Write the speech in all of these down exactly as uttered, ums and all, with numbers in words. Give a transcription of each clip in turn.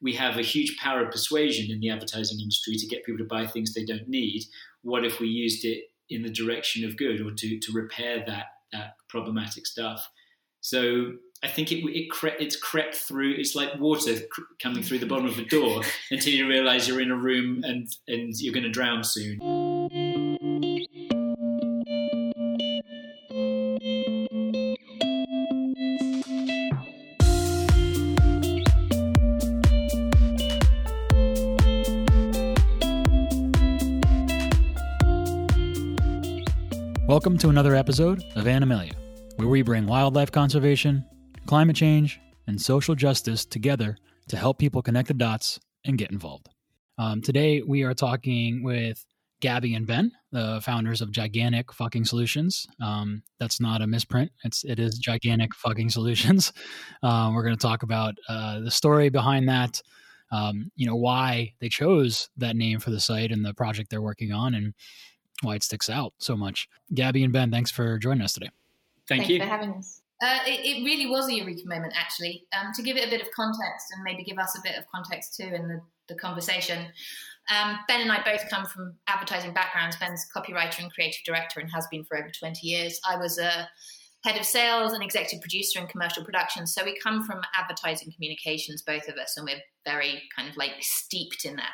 we have a huge power of persuasion in the advertising industry to get people to buy things they don't need. What if we used it in the direction of good, or to, to repair that, that problematic stuff? So I think it, it cre- it's crept through. It's like water cr- coming through the bottom of a door until you realize you're in a room and, and you're going to drown soon. Welcome to another episode of Animalia, where we bring wildlife conservation, climate change, and social justice together to help people connect the dots and get involved. Um, today, we are talking with Gabby and Ben, the founders of Gigantic Fucking Solutions. Um, that's not a misprint. It's, it is Gigantic Fucking Solutions. Um, we're going to talk about uh, the story behind that, um, you know, why they chose that name for the site and the project they're working on, and why it sticks out so much. Gabby and Ben, thanks for joining us today. Thank Thanks you for having us. Uh, it, it really was a eureka moment, actually. Um, to give it a bit of context, and maybe give us a bit of context too in the, the conversation, um, Ben and I both come from advertising backgrounds. Ben's a copywriter and creative director and has been for over twenty years. I was a head of sales and executive producer in commercial production. So we come from advertising communications, both of us, and we're very kind of like steeped in that.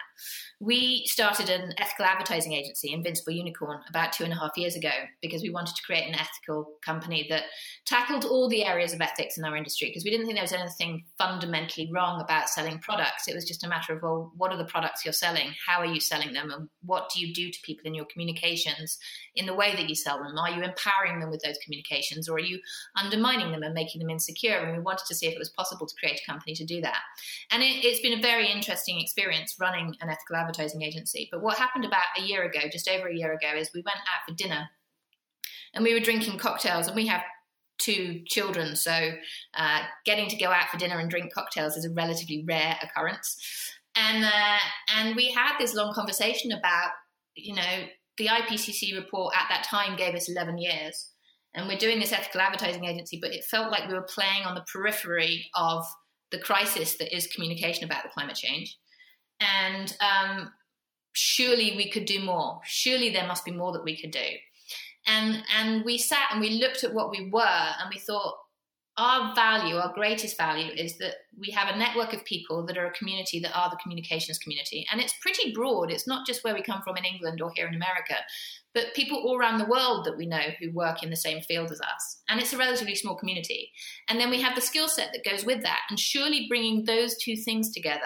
We started an ethical advertising agency, Invincible Unicorn, about two and a half years ago because we wanted to create an ethical company that tackled all the areas of ethics in our industry, because we didn't think there was anything fundamentally wrong about selling products. It was just a matter of, well, what are the products you're selling? How are you selling them? And what do you do to people in your communications in the way that you sell them? Are you empowering them with those communications, or are you undermining them and making them insecure? And we wanted to see if it was possible to create a company to do that. And it, it's been a very interesting experience running an ethical advertising agency. But what happened about a year ago, just over a year ago, is we went out for dinner and we were drinking cocktails, and we have two children. So uh, getting to go out for dinner and drink cocktails is a relatively rare occurrence. And, uh, and we had this long conversation about, you know, the I P C C report at that time gave us eleven years. And we're doing this ethical advertising agency, but it felt like we were playing on the periphery of the crisis that is communication about the climate change. And um, surely we could do more. Surely there must be more that we could do. And and we sat and we looked at what we were, and we thought, our value, our greatest value, is that we have a network of people that are a community that are the communications community. And it's pretty broad. It's not just where we come from in England or here in America, but people all around the world that we know who work in the same field as us. And it's a relatively small community. And then we have the skill set that goes with that. And surely bringing those two things together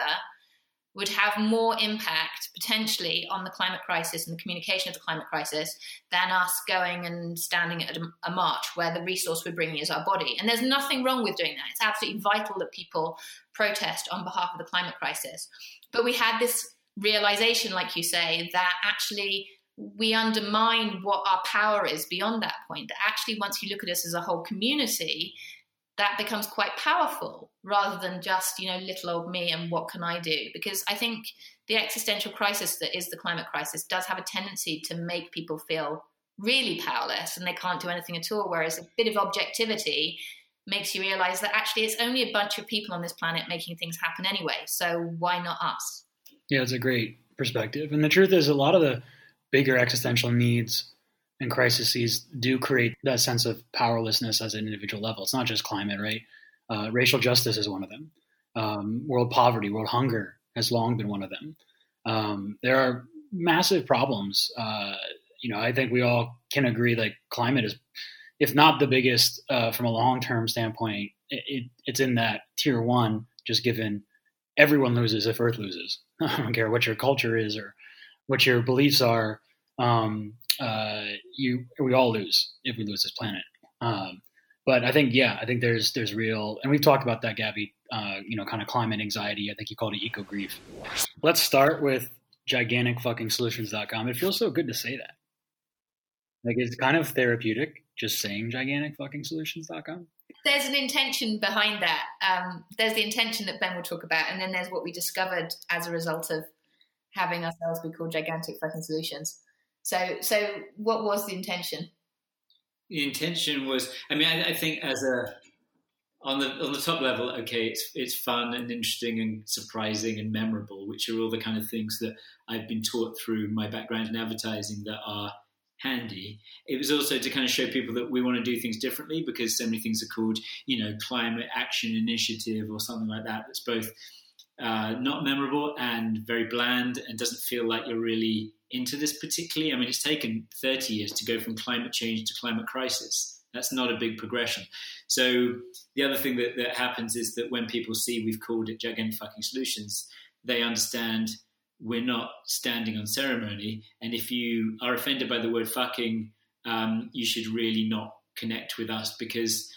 would have more impact potentially on the climate crisis and the communication of the climate crisis than us going and standing at a, a march where the resource we're bringing is our body. And there's nothing wrong with doing that. It's absolutely vital that people protest on behalf of the climate crisis. But we had this realization, like you say, that actually we undermine what our power is beyond that point. That actually, once you look at us as a whole community, that becomes quite powerful, rather than just, you know, little old me and what can I do? Because I think the existential crisis that is the climate crisis does have a tendency to make people feel really powerless and they can't do anything at all, whereas a bit of objectivity makes you realize that actually it's only a bunch of people on this planet making things happen anyway, so why not us? Yeah, it's a great perspective. And the truth is, a lot of the bigger existential needs and crises do create that sense of powerlessness as an individual level. It's not just climate, right? Uh, racial justice is one of them. Um, world poverty, world hunger has long been one of them. Um, there are massive problems. Uh, you know, I think we all can agree that climate is, if not the biggest uh, from a long-term standpoint, it, it, it's in that tier one, just given everyone loses if Earth loses. I don't care what your culture is or what your beliefs are. Um, uh, you, we all lose if we lose this planet. Um, but I think, yeah, I think there's, there's real, and we've talked about that, Gabby, uh, you know, kind of climate anxiety. I think you called it eco grief. Let's start with gigantic fucking solutions dot com. It feels so good to say that. Like, it's kind of therapeutic just saying gigantic fucking solutions dot com. There's an intention behind that. Um, there's the intention that Ben will talk about. And then there's what we discovered as a result of having ourselves be called Gigantic Fucking Solutions. So, so what was the intention? The intention was, I mean, I, I think as a on the on the top level, okay, it's it's fun and interesting and surprising and memorable, which are all the kind of things that I've been taught through my background in advertising that are handy. It was also to kind of show people that we want to do things differently, because so many things are called, you know, climate action initiative or something like that. That's both uh, not memorable and very bland and doesn't feel like you're really into this particularly. I mean, it's taken thirty years to go from climate change to climate crisis. That's not a big progression. So the other thing that, that happens is that when people see we've called it Gigantic Fucking Solutions, they understand we're not standing on ceremony. And if you are offended by the word fucking, um, you should really not connect with us, because,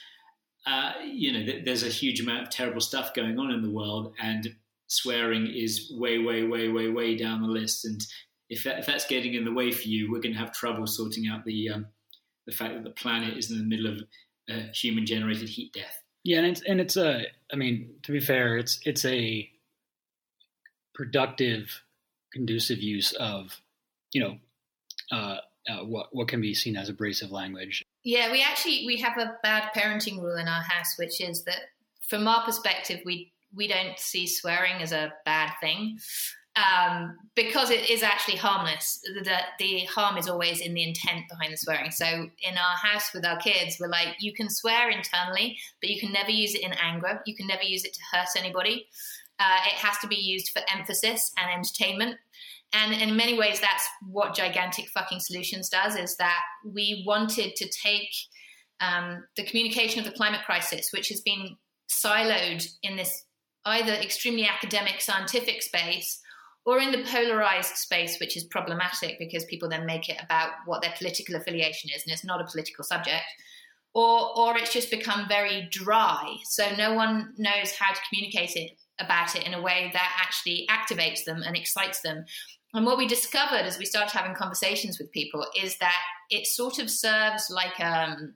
uh, you know, th- there's a huge amount of terrible stuff going on in the world, and swearing is way, way, way, way, way down the list. And if, that, if that's getting in the way for you, we're going to have trouble sorting out the um, the fact that the planet is in the middle of uh, human-generated heat death. Yeah, and it's, and it's a, I mean, to be fair, it's it's a productive, conducive use of, you know, uh, uh, what what can be seen as abrasive language. Yeah, we actually, we have a bad parenting rule in our house, which is that from our perspective, we we don't see swearing as a bad thing, um, because it is actually harmless. The, the harm is always in the intent behind the swearing. So in our house with our kids, we're like, you can swear internally, but you can never use it in anger. You can never use it to hurt anybody. Uh, it has to be used for emphasis and entertainment. And in many ways, that's what Gigantic Fucking Solutions does, is that we wanted to take um, the communication of the climate crisis, which has been siloed in this either extremely academic scientific space or in the polarized space, which is problematic because people then make it about what their political affiliation is, and it's not a political subject. Or, or it's just become very dry, so no one knows how to communicate it about it in a way that actually activates them and excites them. And what we discovered as we started having conversations with people is that it sort of serves like um,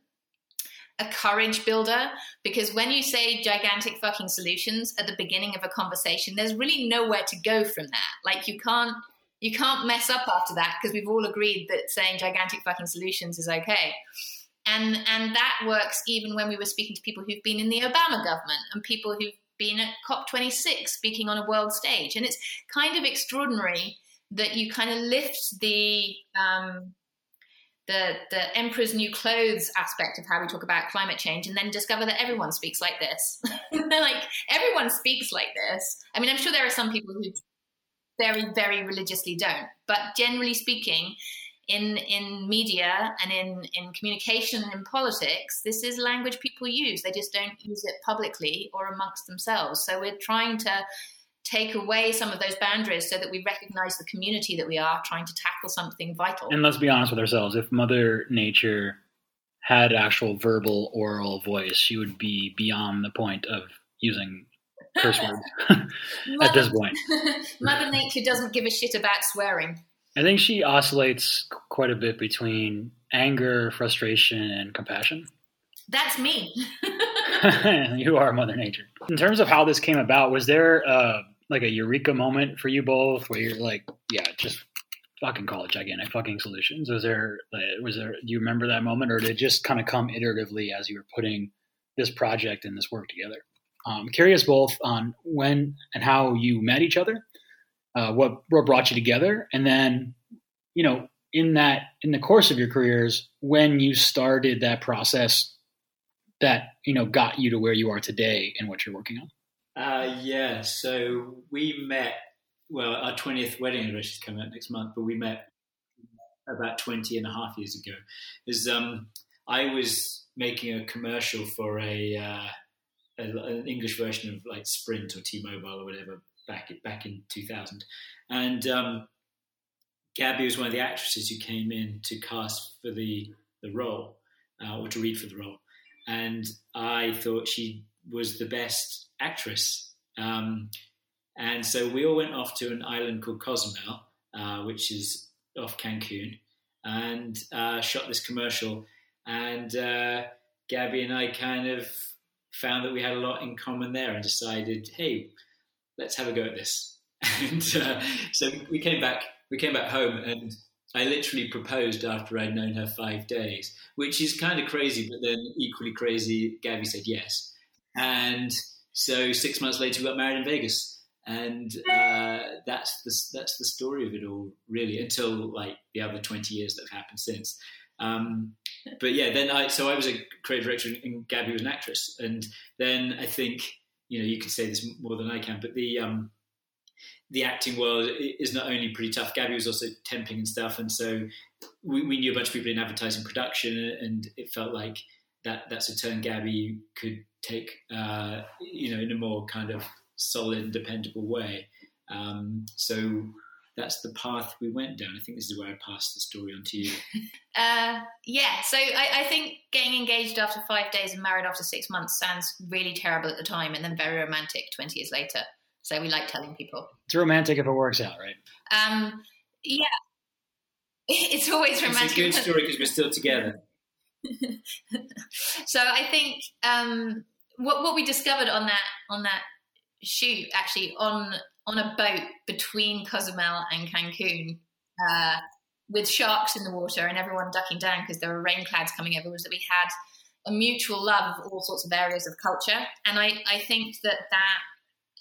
a courage builder, because when you say Gigantic Fucking Solutions at the beginning of a conversation, there's really nowhere to go from that. Like you can't, you can't mess up after that, because we've all agreed that saying Gigantic Fucking Solutions is okay. And, and that works even when we were speaking to people who've been in the Obama government and people who've been at COP twenty-six speaking on a world stage. And it's kind of extraordinary that you kind of lift the um, the the emperor's new clothes aspect of how we talk about climate change and then discover that everyone speaks like this. Like, everyone speaks like this. I mean, I'm sure there are some people who very, very religiously don't, but generally speaking, in in media and in, in communication and in politics, this is language people use. They just don't use it publicly or amongst themselves. So we're trying to take away some of those boundaries so that we recognize the community that we are trying to tackle something vital. And let's be honest with ourselves. If Mother Nature had actual verbal, oral voice, she would be beyond the point of using curse words at this point. Mother Nature doesn't give a shit about swearing. I think she oscillates quite a bit between anger, frustration, and compassion. That's me. You are Mother Nature. In terms of how this came about, was there uh, like a eureka moment for you both where you're like, yeah, just fucking call it Gigantic Fucking Solutions? Was there, was there, do you remember that moment, or did it just kind of come iteratively as you were putting this project and this work together? I'm curious both on when and how you met each other. Uh, what, what brought you together? And then, you know, in that, in the course of your careers, when you started that process that, you know, got you to where you are today and what you're working on. Uh, yeah. So we met, well, our twentieth wedding anniversary is coming up next month, but we met about twenty and a half years ago. Is um, I was making a commercial for a, uh, a an English version of like Sprint or T-Mobile or whatever, back in, back in two thousand. And um, Gabby was one of the actresses who came in to cast for the, the role, uh, or to read for the role. And I thought she was the best actress. Um, and so we all went off to an island called Cozumel, uh, which is off Cancun, and uh, shot this commercial. And uh, Gabby and I kind of found that we had a lot in common there and decided, hey, let's have a go at this. And uh, so we came back, we came back home, and I literally proposed after I'd known her five days, which is kind of crazy, but then equally crazy, Gabby said yes. And so six months later, we got married in Vegas. And uh, that's the that's the story of it all, really, until like the other twenty years that have happened since. Um, but yeah, then I so I was a creative director and Gabby was an actress, and then I think, you know, you could say this more than I can, but the um, the acting world is not only pretty tough. Gabby was also temping and stuff, and so we, we knew a bunch of people in advertising production, and it felt like that that's a turn Gabby could take, uh, you know, in a more kind of solid, dependable way. Um, so that's the path we went down. I think this is where I pass the story on to you. Uh, yeah, so I, I think getting engaged after five days and married after six months sounds really terrible at the time, and then very romantic twenty years later. So we like telling people. It's romantic if it works out, right? Um, yeah, it's always romantic. It's a good story because we're still together. So I think um, what what we discovered on that on that shoot, actually, on on a boat between Cozumel and Cancun, uh, with sharks in the water and everyone ducking down because there were rain clouds coming over, was that we had a mutual love of all sorts of areas of culture. And I, I think that that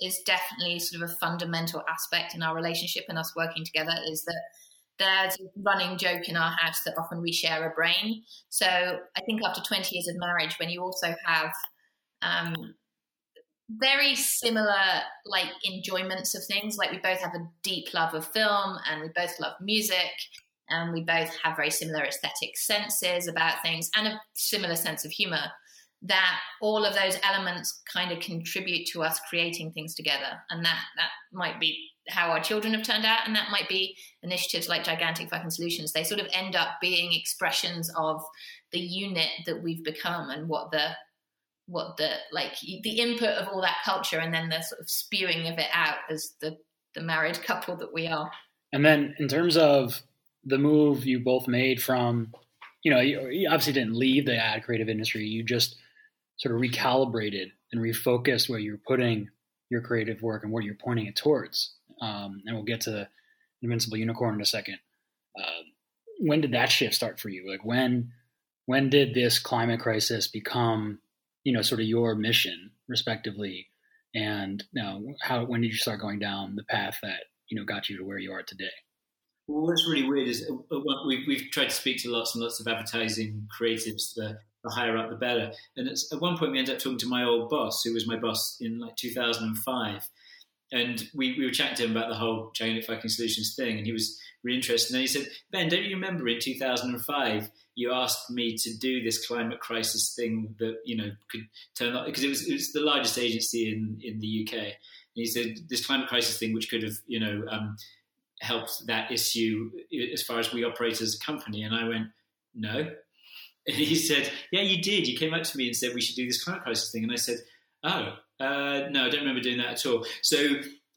is definitely sort of a fundamental aspect in our relationship and us working together, is that there's a running joke in our house that often we share a brain. So I think after twenty years of marriage, when you also have um, very similar like enjoyments of things, like we both have a deep love of film and we both love music and we both have very similar aesthetic senses about things and a similar sense of humor, that all of those elements kind of contribute to us creating things together. And that that might be how our children have turned out, and that might be initiatives like Gigantic Fucking Solutions. They sort of end up being expressions of the unit that we've become, and what the what the like the input of all that culture, and then the sort of spewing of it out as the the married couple that we are. And then in terms of the move you both made from, you know, you, you obviously didn't leave the ad creative industry, you just sort of recalibrated and refocused where you're putting your creative work and what you're pointing it towards. Um, and we'll get to Invincible Unicorn in a second. Uh, when did that shift start for you? Like when, when did this climate crisis become, you know, sort of your mission respectively? And you know, how, when did you start going down the path that, you know, got you to where you are today? Well, what's really weird is uh, we've, we've tried to speak to lots and lots of advertising creatives, that the higher up, the better. And it's, at one point, we ended up talking to my old boss, who was my boss in like two thousand five. And we, we were chatting to him about the whole Gigantic Fucking Solutions thing, and he was really interested. And then he said, "Ben, don't you remember in two thousand five, you asked me to do this climate crisis thing that, you know, could turn up," because it was, it was the largest agency in, in the U K. And he said, "This climate crisis thing, which could have, you know, um, helped that issue as far as we operate as a company." And I went, "No." And he said, "Yeah, you did. You came up to me and said we should do this climate crisis thing." And I said, "Oh, uh, no, I don't remember doing that at all." So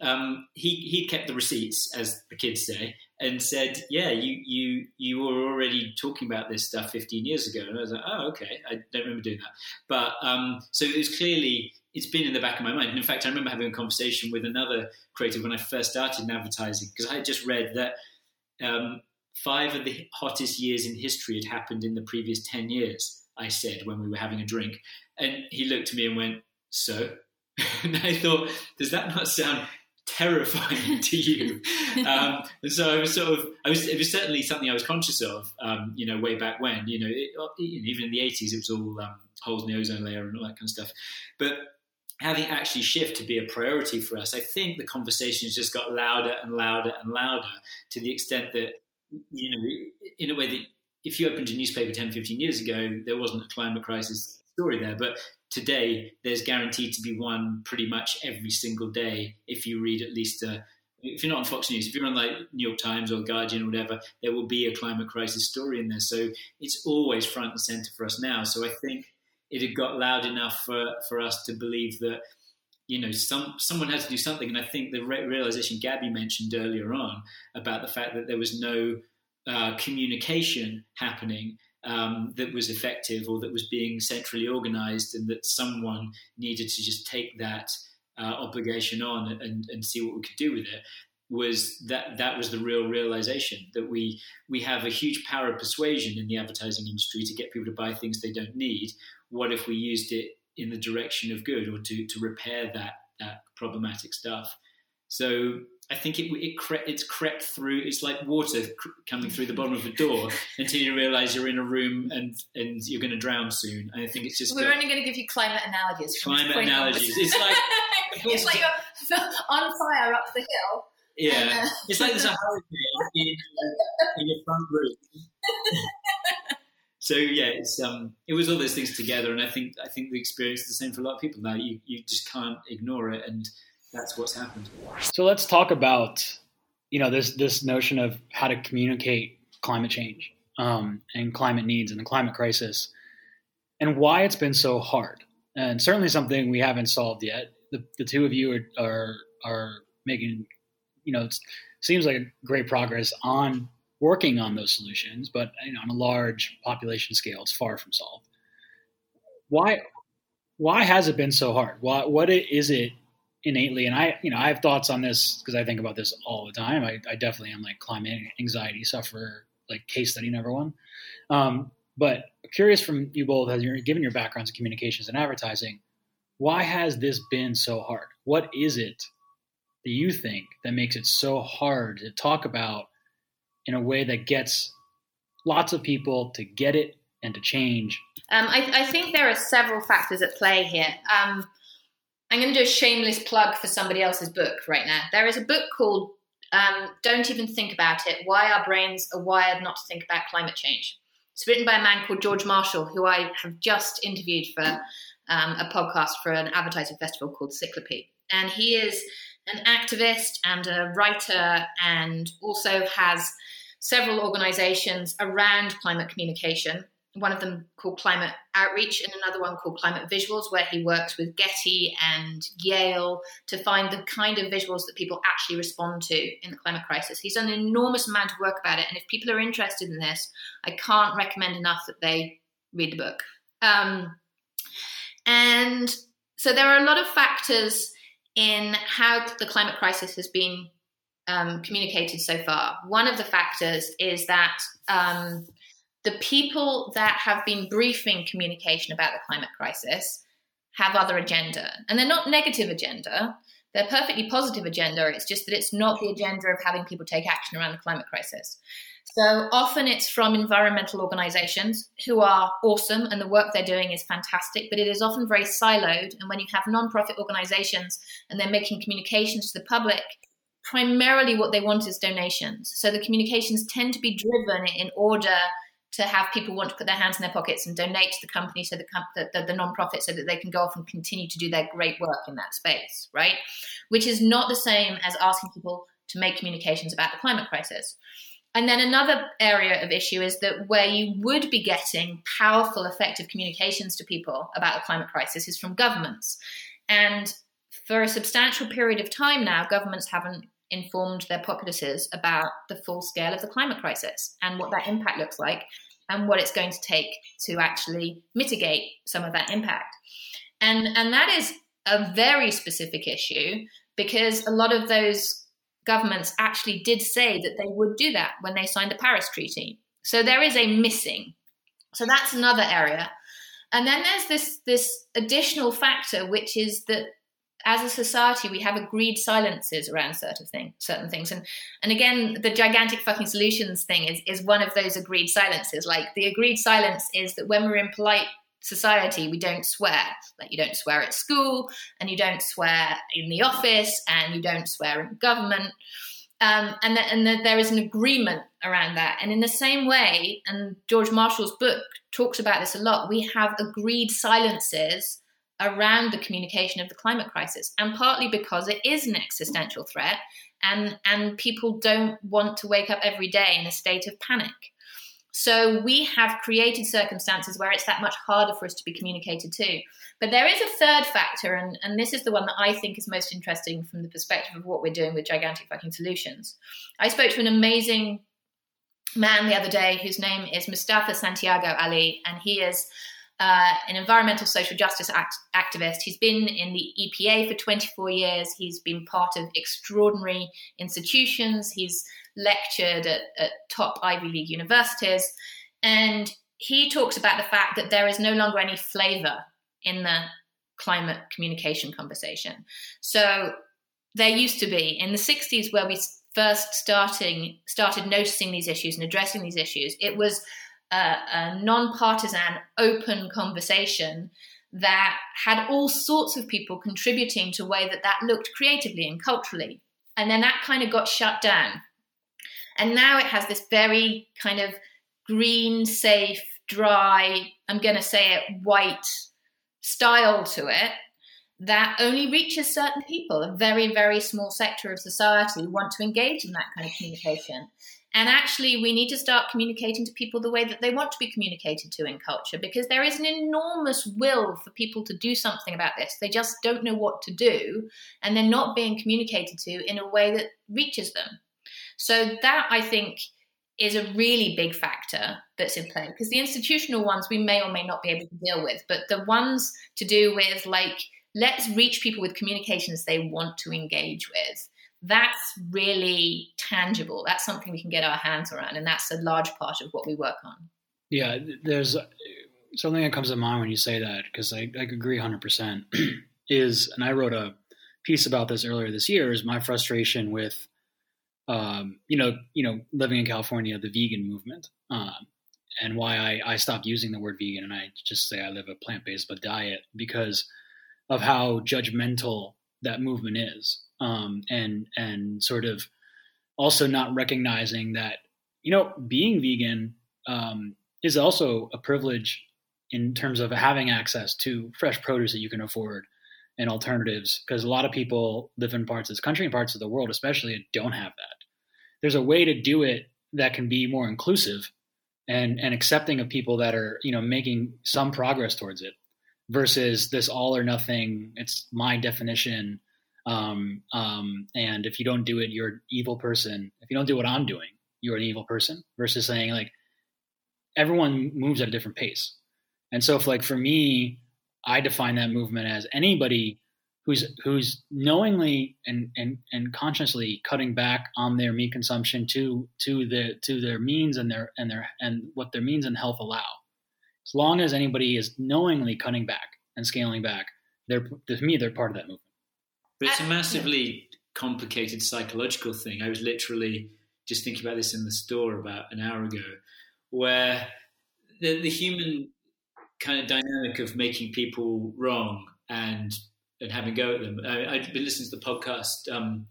um, he he kept the receipts, as the kids say, and said, "Yeah, you you you were already talking about this stuff fifteen years ago." And I was like, "Oh, okay, I don't remember doing that." But um, so it was clearly, it's been in the back of my mind. And in fact, I remember having a conversation with another creative when I first started in advertising, because I had just read that um, five of the hottest years in history had happened in the previous ten years, I said, when we were having a drink. And he looked at me and went, "So?" And I thought, does that not sound terrifying to you? um, and so I was sort of, I was, it was certainly something I was conscious of, um, you know, way back when, you know, it, even in the eighties, it was all um, holes in the ozone layer and all that kind of stuff. But having actually shift to be a priority for us, I think the conversation just got louder and louder and louder, to the extent that, you know, in a way that if you opened a newspaper ten, fifteen years ago, there wasn't a climate crisis story there. But today, there's guaranteed to be one pretty much every single day. If you read at least, a, if you're not on Fox News, if you're on like New York Times or Guardian or whatever, there will be a climate crisis story in there. So it's always front and center for us now. So I think it had got loud enough for, for us to believe that, you know, some someone had to do something. And I think the re- realization Gabby mentioned earlier on about the fact that there was no uh, communication happening um, that was effective or that was being centrally organized, and that someone needed to just take that uh, obligation on and, and see what we could do with it, was that that was the real realization, that we we have a huge power of persuasion in the advertising industry to get people to buy things they don't need. What if we used it in the direction of good, or to to repair that that problematic stuff. So I think it, it cre- it's crept through. It's like water cr- coming through the bottom of a door until you realise you're in a room and, and you're going to drown soon. And I think it's just we're got, only going to give you climate analogies. Climate analogies. It's like it's like you're on fire up the hill. Yeah, and, uh, it's like there's a hurricane in, in your front room. So yeah, it's um, it was all those things together, and I think I think the experience is the same for a lot of people now. You you just can't ignore it, and that's what's happened. So let's talk about, you know, this this notion of how to communicate climate change um, and climate needs and the climate crisis, and why it's been so hard, and certainly something we haven't solved yet. The, the two of you are are, are making. You know, it seems like great progress on working on those solutions, but you know, on a large population scale, it's far from solved. Why, why has it been so hard? Why, what is it innately? And I, you know, I have thoughts on this because I think about this all the time. I, I definitely am like climate anxiety sufferer, like case study number one. Um, but curious from you both, as you're given your backgrounds in communications and advertising, why has this been so hard? What is it do you think that makes it so hard to talk about in a way that gets lots of people to get it and to change? Um, I, I think there are several factors at play here. Um, I'm going to do a shameless plug for somebody else's book right now. There is a book called um, Don't Even Think About It, Why Our Brains Are Wired Not to Think About Climate Change. It's written by a man called George Marshall, who I have just interviewed for um, a podcast for an advertising festival called Cyclope. And he is an activist and a writer, and also has several organizations around climate communication, one of them called Climate Outreach and another one called Climate Visuals, where he works with Getty and Yale to find the kind of visuals that people actually respond to in the climate crisis. He's done an enormous amount of work about it, and if people are interested in this, I can't recommend enough that they read the book. Um, and so there are a lot of factors in how the climate crisis has been um, communicated so far. One of the factors is that um, the people that have been briefing communication about the climate crisis have other agenda. And they're not negative agenda. They're perfectly positive agenda. It's just that it's not the agenda of having people take action around the climate crisis. So often it's from environmental organizations who are awesome and the work they're doing is fantastic, but it is often very siloed. And when you have nonprofit organizations and they're making communications to the public, primarily what they want is donations. So the communications tend to be driven in order to have people want to put their hands in their pockets and donate to the company, so the, the, the, the nonprofit, so that they can go off and continue to do their great work in that space, right? Which is not the same as asking people to make communications about the climate crisis. And then another area of issue is that where you would be getting powerful, effective communications to people about the climate crisis is from governments. And for a substantial period of time now, governments haven't informed their populaces about the full scale of the climate crisis and what that impact looks like and what it's going to take to actually mitigate some of that impact. And, and that is a very specific issue, because a lot of those governments actually did say that they would do that when they signed the Paris Treaty. So there is a missing. So that's another area. And then there's this, this additional factor, which is that as a society, we have agreed silences around certain, thing, certain things. And and again, the gigantic fucking solutions thing is, is one of those agreed silences. Like, the agreed silence is that when we're in polite society, we don't swear. Like, you don't swear at school, and you don't swear in the office, and you don't swear in government. Um, and the, and the, there is an agreement around that. And in the same way, and George Marshall's book talks about this a lot, we have agreed silences around the communication of the climate crisis, and partly because it is an existential threat, and and people don't want to wake up every day in a state of panic. So we have created circumstances where it's that much harder for us to be communicated to. But there is a third factor, and, and this is the one that I think is most interesting from the perspective of what we're doing with Gigantic Fucking Solutions. I spoke to an amazing man the other day whose name is Mustafa Santiago Ali, and he is Uh, an environmental social justice act- activist. He's been in the E P A for twenty-four years. He's been part of extraordinary institutions. He's lectured at, at top Ivy League universities. And he talks about the fact that there is no longer any flavor in the climate communication conversation. So there used to be, in the sixties, where we first starting started noticing these issues and addressing these issues, it was a, a non-partisan, open conversation that had all sorts of people contributing to a way that that looked creatively and culturally. And then that kind of got shut down. And now it has this very kind of green, safe, dry, I'm going to say it, white style to it that only reaches certain people. A very, very small sector of society want to engage in that kind of communication. And actually, we need to start communicating to people the way that they want to be communicated to in culture, because there is an enormous will for people to do something about this. They just don't know what to do, and they're not being communicated to in a way that reaches them. So that, I think, is a really big factor that's in play, because the institutional ones we may or may not be able to deal with, but the ones to do with, like, let's reach people with communications they want to engage with, that's really tangible. That's something we can get our hands around, and that's a large part of what we work on. Yeah, there's something that comes to mind when you say that, because I, I agree one hundred percent, is, and I wrote a piece about this earlier this year, is my frustration with, um, you know, you know, living in California, the vegan movement, um, and why I, I stopped using the word vegan, and I just say I live a plant-based but diet, because of how judgmental that movement is. Um, and, and sort of also not recognizing that, you know, being vegan, um, is also a privilege in terms of having access to fresh produce that you can afford and alternatives. Cause a lot of people live in parts of this country and parts of the world, especially, that don't have that. There's a way to do it that can be more inclusive and, and accepting of people that are, you know, making some progress towards it, versus this all or nothing. It's my definition. Um, um, and if you don't do it, you're an evil person. If you don't do what I'm doing, you're an evil person, versus saying, like, everyone moves at a different pace. And so if, like, for me, I define that movement as anybody who's, who's knowingly and, and, and consciously cutting back on their meat consumption to, to the, to their means and their, and their, and what their means and health allow. As long as anybody is knowingly cutting back and scaling back, they're, to me, they're part of that movement. But it's a massively complicated psychological thing. I was literally just thinking about this in the store about an hour ago, where the, the human kind of dynamic of making people wrong and and having a go at them. I, I've been listening to the podcast. Um,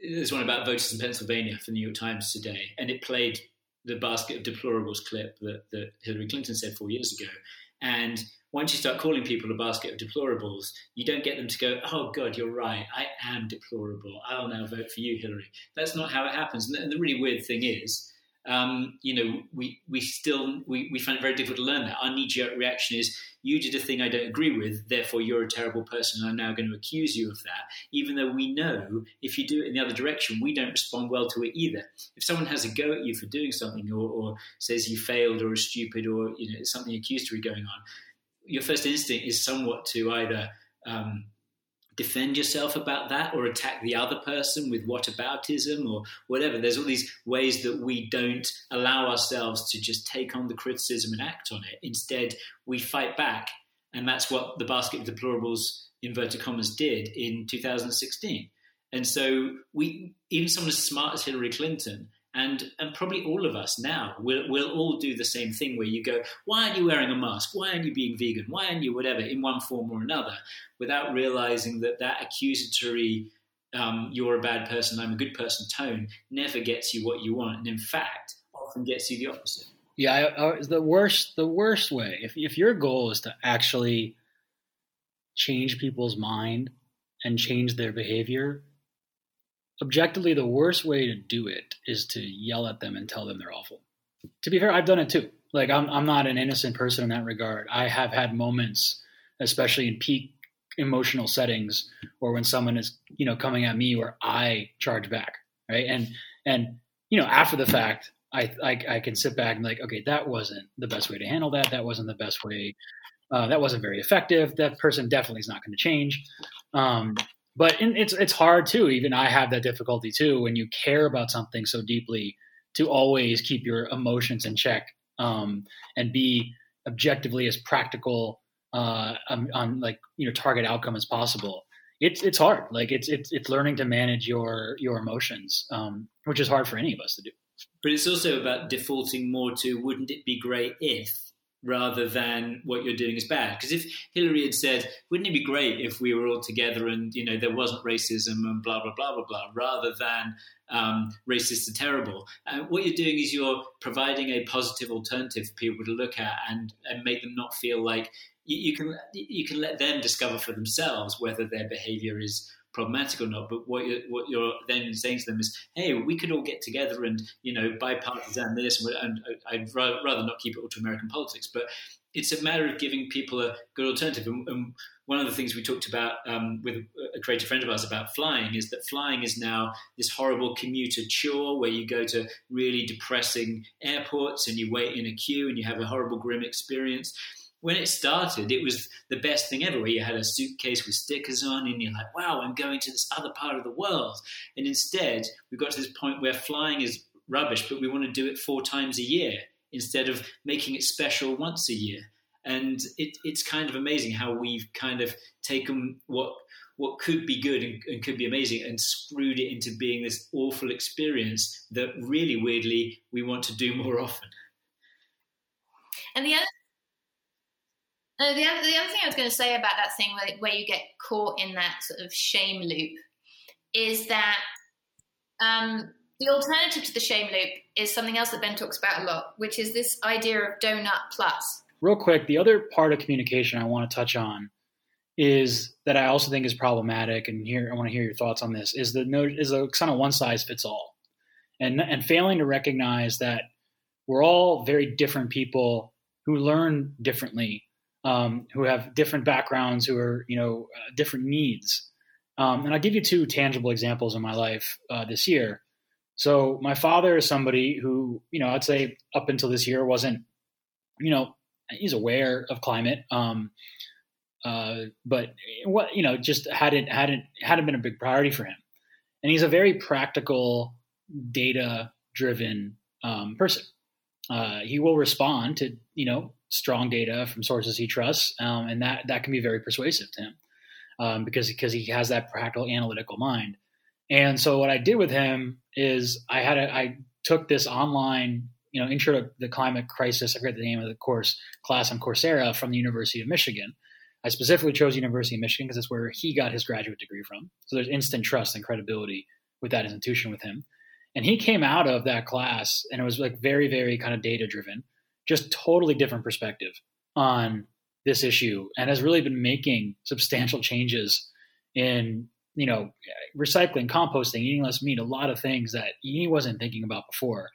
there's one about voters in Pennsylvania for the New York Times today, and it played the basket of deplorables clip that, that Hillary Clinton said four years ago. And once you start calling people a basket of deplorables, you don't get them to go, oh, God, you're right, I am deplorable, I'll now vote for you, Hillary. That's not how it happens. And the, and the really weird thing is, um, you know, we we still, we, we find it very difficult to learn that. Our knee-jerk reaction is, you did a thing I don't agree with, therefore you're a terrible person, and I'm now going to accuse you of that, even though we know if you do it in the other direction, we don't respond well to it either. If someone has a go at you for doing something, or, or says you failed or are stupid, or, you know, something accusatory going on, your first instinct is somewhat to either um, defend yourself about that, or attack the other person with whataboutism or whatever. There's all these ways that we don't allow ourselves to just take on the criticism and act on it. Instead, we fight back. And that's what the basket of deplorables, inverted commas, did in two thousand sixteen. And so we, even someone as smart as Hillary Clinton, And and probably all of us now, we'll, we'll all do the same thing where you go, why aren't you wearing a mask? Why aren't you being vegan? Why aren't you whatever, in one form or another, without realizing that that accusatory, um, you're a bad person, I'm a good person tone never gets you what you want. And in fact, often gets you the opposite. Yeah, I, I, the worst the worst way, if if your goal is to actually change people's mind and change their behavior, objectively, the worst way to do it is to yell at them and tell them they're awful. To be fair, I've done it too. Like, I'm I'm not an innocent person in that regard. I have had moments, especially in peak emotional settings, or when someone is, you know, coming at me, where I charge back, right? And and you know, after the fact, I I, I can sit back and, like, okay, that wasn't the best way to handle that. That wasn't the best way. Uh, that wasn't very effective. That person definitely is not going to change. Um, But in, it's it's hard too. Even I have that difficulty too. When you care about something so deeply, to always keep your emotions in check, um, and be objectively as practical uh, on, on like, you know, target outcome as possible. It's, it's hard. Like it's, it's, it's learning to manage your, your emotions, um, which is hard for any of us to do. But it's also about defaulting more to, wouldn't it be great if, rather than what you're doing is bad. Because if Hillary had said, wouldn't it be great if we were all together and, you know, there wasn't racism and blah, blah, blah, blah, blah, rather than um, racists are terrible. And what you're doing is you're providing a positive alternative for people to look at and, and make them not feel like you, you can you can let them discover for themselves whether their behavior is problematic or not. But what you're, what you're then saying to them is, hey, we could all get together and, you know, bipartisan this, and, and I'd rather not keep it all to American politics. But it's a matter of giving people a good alternative. And, and one of the things we talked about um, with a creative friend of ours about flying is that flying is now this horrible commuter chore where you go to really depressing airports and you wait in a queue and you have a horrible, grim experience. When it started, it was the best thing ever, where you had a suitcase with stickers on and you're like, wow, I'm going to this other part of the world. And instead, we've got to this point where flying is rubbish, but we want to do it four times a year instead of making it special once a year. And it, it's kind of amazing how we've kind of taken what what could be good and, and could be amazing and screwed it into being this awful experience that really, weirdly, we want to do more often. And the other Uh, the, other, the other thing I was going to say about that thing where, where you get caught in that sort of shame loop is that um, the alternative to the shame loop is something else that Ben talks about a lot, which is this idea of donut plus. Real quick, the other part of communication I want to touch on is that I also think is problematic, and here I want to hear your thoughts on this, is the no, is a kind of one size fits all, and and failing to recognize that we're all very different people who learn differently. Um, who have different backgrounds, who are, you know, uh, different needs. Um, and I'll give you two tangible examples in my life uh, this year. So my father is somebody who, you know, I'd say up until this year wasn't, you know, he's aware of climate, um, uh, but what, you know, just hadn't hadn't hadn't been a big priority for him. And he's a very practical, data-driven um, person. Uh, he will respond to, you know, strong data from sources he trusts. Um, and that, that can be very persuasive to him um, because, because he has that practical analytical mind. And so what I did with him is I had a, I took this online, you know, Intro to the Climate Crisis, I forget the name of the course, class on Coursera from the University of Michigan. I specifically chose University of Michigan because that's where he got his graduate degree from. So there's instant trust and credibility with that institution with him. And he came out of that class and it was like very, very kind of data driven. Just totally different perspective on this issue, and has really been making substantial changes in, you know, recycling, composting, eating less meat, a lot of things that he wasn't thinking about before.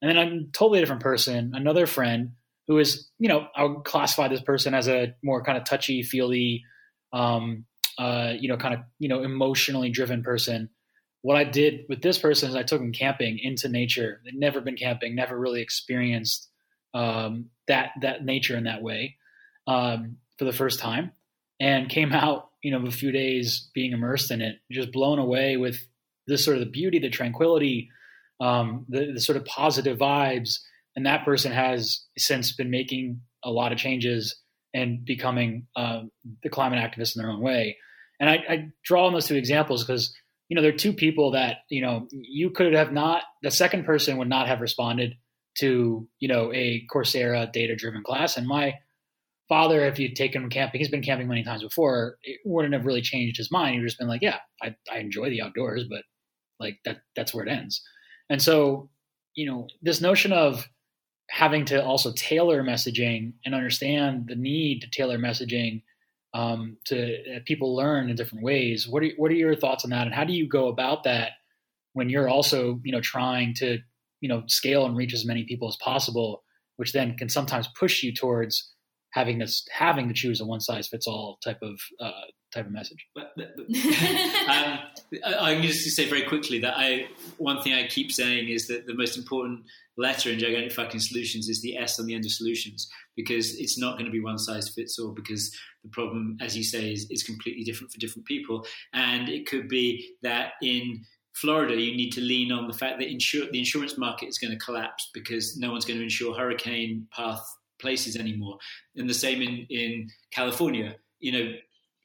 And then I'm a totally different person, another friend who is, you know, I would classify this person as a more kind of touchy, feely, um, uh, you know, kind of, you know, emotionally driven person. What I did with this person is I took him camping into nature. They'd never been camping, never really experienced um, that, that nature in that way, um, for the first time, and came out, you know, a few days being immersed in it, just blown away with this sort of the beauty, the tranquility, um, the, the sort of positive vibes. And that person has since been making a lot of changes and becoming, um, uh, the climate activist in their own way. And I, I draw on those two examples because, you know, they're two people that, you know, you could have not, the second person would not have responded to, you know, a Coursera data-driven class. And my father, if you'd taken him camping, he's been camping many times before, it wouldn't have really changed his mind. He would just been like, yeah, I, I enjoy the outdoors, but like that that's where it ends. And so, you know, this notion of having to also tailor messaging and understand the need to tailor messaging um, to uh, people learn in different ways. What are, what are your thoughts on that? And how do you go about that when you're also, you know, trying to, you know, scale and reach as many people as possible, which then can sometimes push you towards having this, having to choose a one size fits all type of, uh, type of message. But, but, but, um, I'm going to say very quickly that I, one thing I keep saying is that the most important letter in Gigantic Fucking Solutions is the S on the end of solutions, because it's not going to be one size fits all, because the problem, as you say, is, is completely different for different people. And it could be that in Florida, you need to lean on the fact that insur- the insurance market is going to collapse because no one's going to insure hurricane path places anymore. And the same in, in California. You know,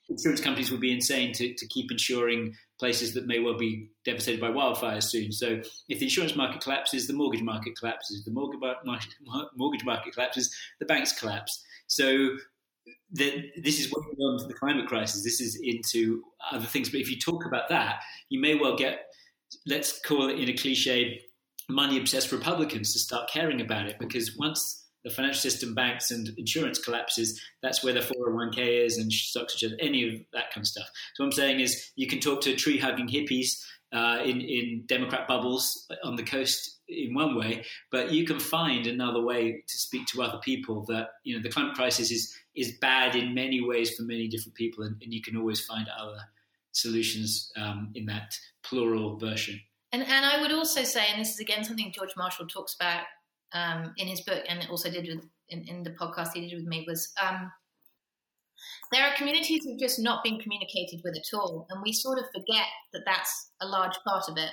insurance companies would be insane to, to keep insuring places that may well be devastated by wildfires soon. So if the insurance market collapses, the mortgage market collapses. The mortgage market, mortgage market collapses, the banks collapse. So the, this is way beyond the climate crisis. This is into other things. But if you talk about that, you may well get, let's call it in a cliche, money-obsessed Republicans to start caring about it, because once the financial system, banks and insurance collapses, that's where the four oh one k is and stocks, any of that kind of stuff. So what I'm saying is you can talk to tree-hugging hippies uh, in, in Democrat bubbles on the coast in one way, but you can find another way to speak to other people that, you know, the climate crisis is is bad in many ways for many different people, and, and you can always find other solutions um, in that plural version. And and I would also say, and this is again something George Marshall talks about um, in his book, and also did with in, in the podcast he did with me, was um, there are communities who've just not been communicated with at all, and we sort of forget that that's a large part of it,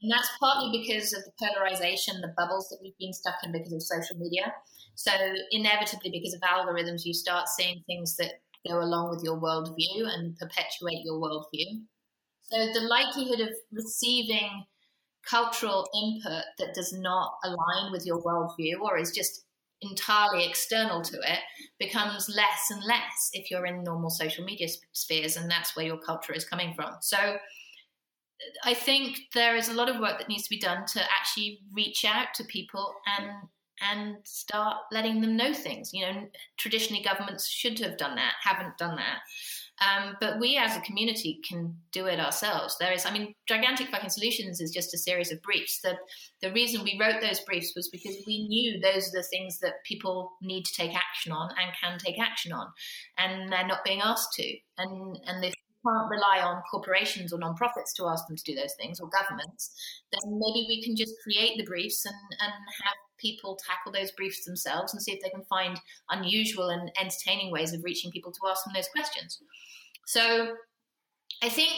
and that's partly because of the polarization, the bubbles that we've been stuck in because of social media. So inevitably, because of algorithms, you start seeing things that go along with your worldview and perpetuate your worldview. So the likelihood of receiving cultural input that does not align with your worldview or is just entirely external to it becomes less and less if you're in normal social media spheres, and that's where your culture is coming from. So I think there is a lot of work that needs to be done to actually reach out to people and and start letting them know things. You know, traditionally governments should have done that, haven't done that. Um, but we as a community can do it ourselves. There is, I mean, Gigantic Fucking Solutions is just a series of briefs. The, the reason we wrote those briefs was because we knew those are the things that people need to take action on and can take action on, and they're not being asked to. And, and if we can't rely on corporations or nonprofits to ask them to do those things, or governments, then maybe we can just create the briefs and, and have people tackle those briefs themselves and see if they can find unusual and entertaining ways of reaching people to ask them those questions. So I think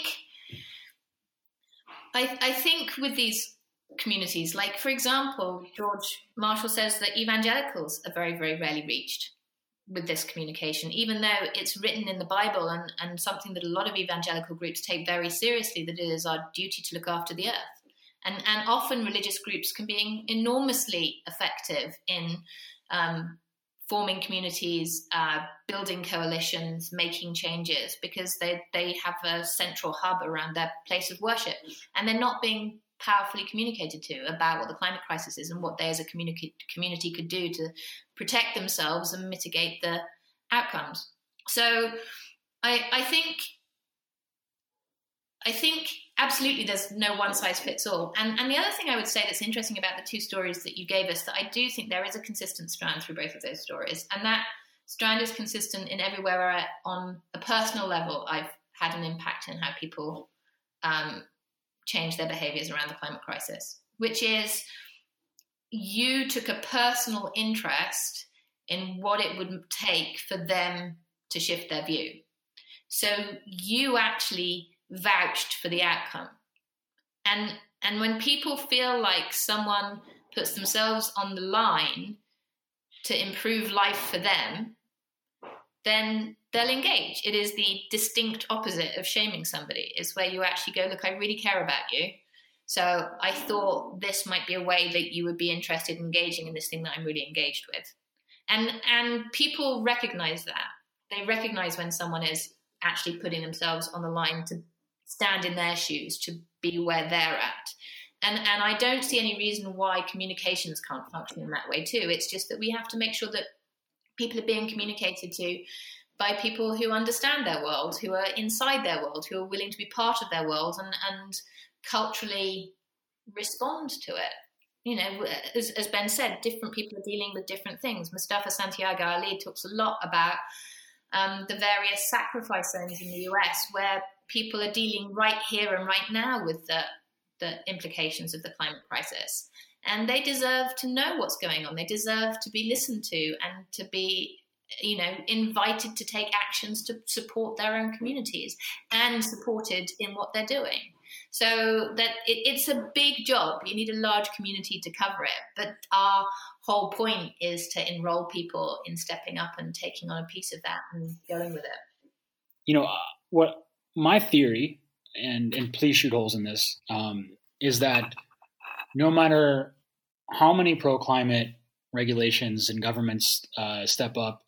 I, I think with these communities, like, for example, George Marshall says that evangelicals are very, very rarely reached with this communication, even though it's written in the Bible and, and something that a lot of evangelical groups take very seriously, that it is our duty to look after the earth. And, and often religious groups can be enormously effective in um forming communities, uh, building coalitions, making changes, because they, they have a central hub around their place of worship. And they're not being powerfully communicated to about what the climate crisis is and what they as a communi- community could do to protect themselves and mitigate the outcomes. So I, I think... I think absolutely there's no one size fits all. And, and the other thing I would say that's interesting about the two stories that you gave us, that I do think there is a consistent strand through both of those stories. And that strand is consistent in everywhere where I, on a personal level, I've had an impact in how people um, change their behaviors around the climate crisis, which is you took a personal interest in what it would take for them to shift their view. So you actually vouched for the outcome. And and when people feel like someone puts themselves on the line to improve life for them, then they'll engage. It is the distinct opposite of shaming somebody. It's where you actually go, look, I really care about you. So I thought this might be a way that you would be interested in engaging in this thing that I'm really engaged with. And and people recognize that. They recognize when someone is actually putting themselves on the line to stand in their shoes, to be where they're at. And and I don't see any reason why communications can't function in that way too. It's just that we have to make sure that people are being communicated to by people who understand their world, who are inside their world, who are willing to be part of their world and, and culturally respond to it. You know, as, as Ben said, different people are dealing with different things. Mustafa Santiago Ali talks a lot about Um, the various sacrifice zones in the U S where people are dealing right here and right now with the, the implications of the climate crisis. And they deserve to know what's going on. They deserve to be listened to and to be, you know, invited to take actions to support their own communities and supported in what they're doing. So that it, it's a big job. You need a large community to cover it. But our whole point is to enroll people in stepping up and taking on a piece of that and going with it. You know, what my theory, and, and please shoot holes in this, um, is that no matter how many pro-climate regulations and governments uh, step up,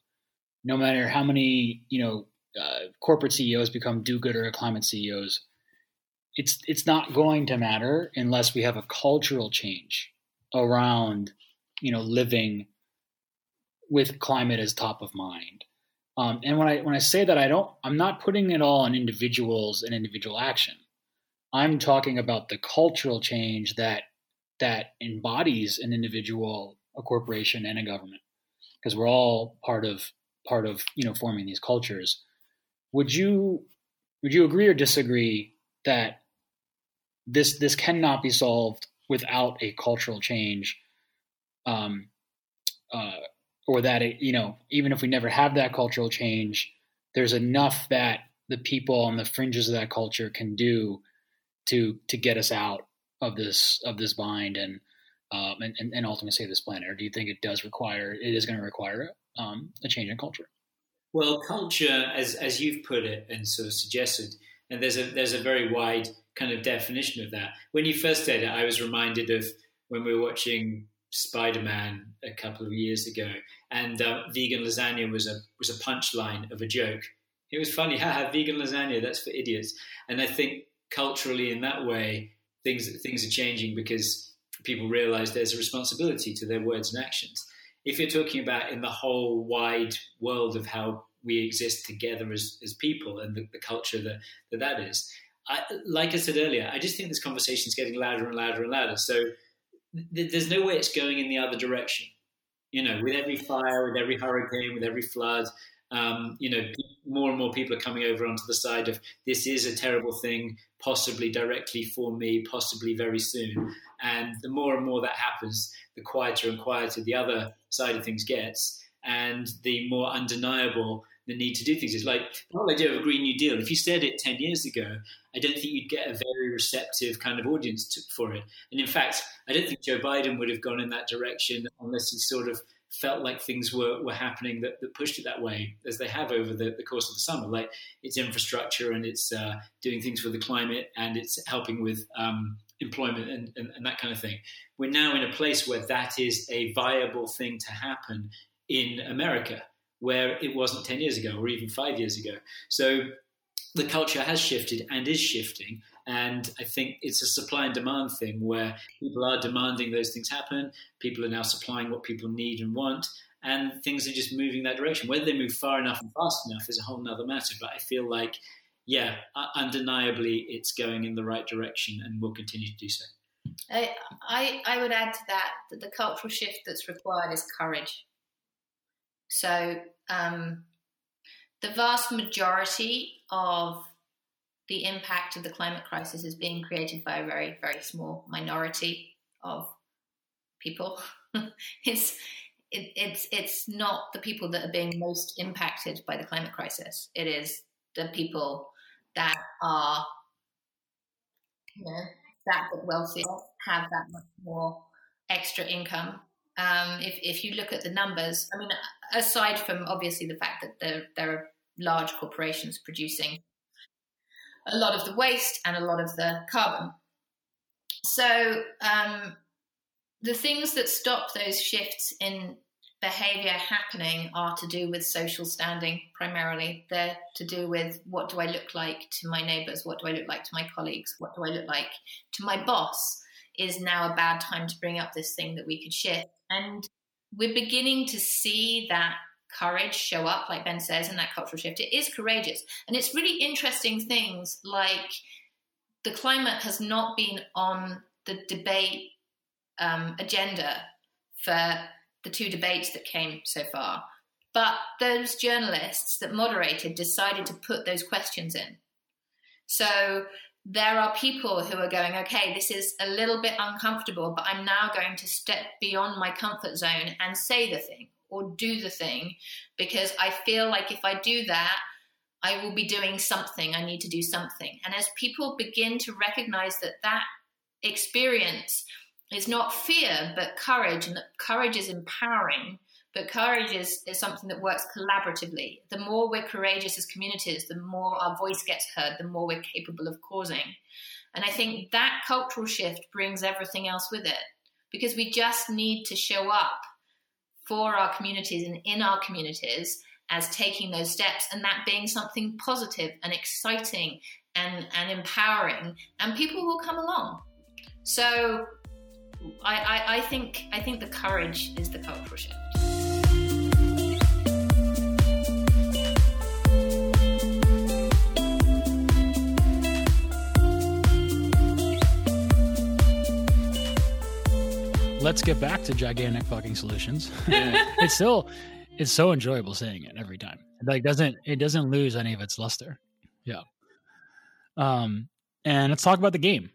no matter how many, you know, uh, corporate C E Os become do-gooder climate C E Os, it's it's not going to matter unless we have a cultural change around, you know, living with climate as top of mind. Um, and when I when I say that, I don't I'm not putting it all on individuals and individual action. I'm talking about the cultural change that that embodies an individual, a corporation, and a government, because we're all part of part of you know forming these cultures. Would you would you agree or disagree that this this cannot be solved without a cultural change, um, uh, or that it, you know even if we never have that cultural change, there's enough that the people on the fringes of that culture can do to to get us out of this of this bind and um, and, and ultimately save this planet? Or do you think it does require it is going to require um, a change in culture? Well, culture, as as you've put it and sort of suggested. And there's a there's a very wide kind of definition of that. When you first said it, I was reminded of when we were watching Spider-Man a couple of years ago, and uh, vegan lasagna was a was a punchline of a joke. It was funny, haha, vegan lasagna, that's for idiots. And I think culturally in that way, things things are changing because people realize there's a responsibility to their words and actions. If you're talking about in the whole wide world of how we exist together as, as people and the, the culture that, that that is. I, like I said earlier, I just think this conversation is getting louder and louder and louder. So th- there's no way it's going in the other direction. You know, with every fire, with every hurricane, with every flood, um, you know, more and more people are coming over onto the side of this is a terrible thing, possibly directly for me, possibly very soon. And the more and more that happens, the quieter and quieter the other side of things gets, and the more undeniable the need to do things is. Like the whole idea of a Green New Deal, if you said it ten years ago, I don't think you'd get a very receptive kind of audience to, for it. And in fact, I don't think Joe Biden would have gone in that direction unless he sort of felt like things were, were happening that, that pushed it that way, as they have over the, the course of the summer. Like it's infrastructure and it's uh, doing things for the climate and it's helping with um, employment and, and, and that kind of thing. We're now in a place where that is a viable thing to happen in America, where it wasn't ten years ago or even five years ago. So the culture has shifted and is shifting. And I think it's a supply and demand thing where people are demanding those things happen. People are now supplying what people need and want. And things are just moving that direction. Whether they move far enough and fast enough is a whole nother matter. But I feel like, yeah, undeniably, it's going in the right direction and will continue to do so. I, I, I would add to that that the cultural shift that's required is courage. So um, the vast majority of the impact of the climate crisis is being created by a very, very small minority of people. it's it, it's it's not the people that are being most impacted by the climate crisis. It is the people that are, you know, that bit wealthier, have that much more extra income. Um, if, if you look at the numbers, I mean, aside from obviously the fact that there, there are large corporations producing a lot of the waste and a lot of the carbon. So um, the things that stop those shifts in behavior happening are to do with social standing primarily. They're to do with what do I look like to my neighbors? What do I look like to my colleagues? What do I look like to my boss? Is now a bad time to bring up this thing that we could shift? And we're beginning to see that courage show up, like Ben says, in that cultural shift. It is courageous. And it's really interesting things like the climate has not been on the debate um, agenda for the two debates that came so far. But those journalists that moderated decided to put those questions in. So there are people who are going, okay, this is a little bit uncomfortable, but I'm now going to step beyond my comfort zone and say the thing or do the thing, because I feel like if I do that, I will be doing something. I need to do something. And as people begin to recognize that that experience is not fear, but courage, and that courage is empowering, but courage is, is something that works collaboratively. The more we're courageous as communities, the more our voice gets heard, the more we're capable of causing. And I think that cultural shift brings everything else with it, because we just need to show up for our communities and in our communities as taking those steps, and that being something positive and exciting and, and empowering, and people will come along. So I, I, I think I think the courage is the cultural shift. Let's get back to Gigantic Fucking Solutions. It's still, it's so enjoyable saying it every time. It like doesn't, it doesn't lose any of its luster. Yeah. Um, and let's talk about the game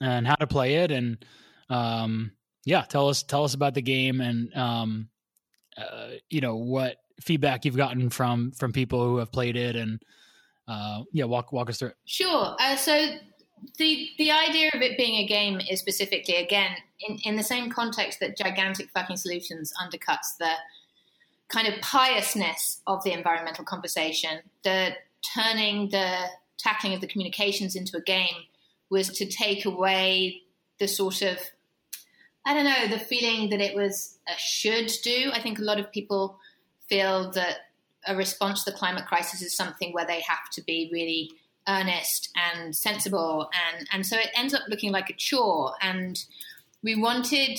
and how to play it. And um, yeah, tell us, tell us about the game and um, uh, you know, what feedback you've gotten from, from people who have played it, and uh, yeah, walk, walk us through it. Sure. Uh, so The the idea of it being a game is specifically, again, in, in the same context that Gigantic Fucking Solutions undercuts the kind of piousness of the environmental conversation, the turning the tackling of the communications into a game was to take away the sort of, I don't know, the feeling that it was a should do. I think a lot of people feel that a response to the climate crisis is something where they have to be really earnest and sensible, and and so it ends up looking like a chore. And we wanted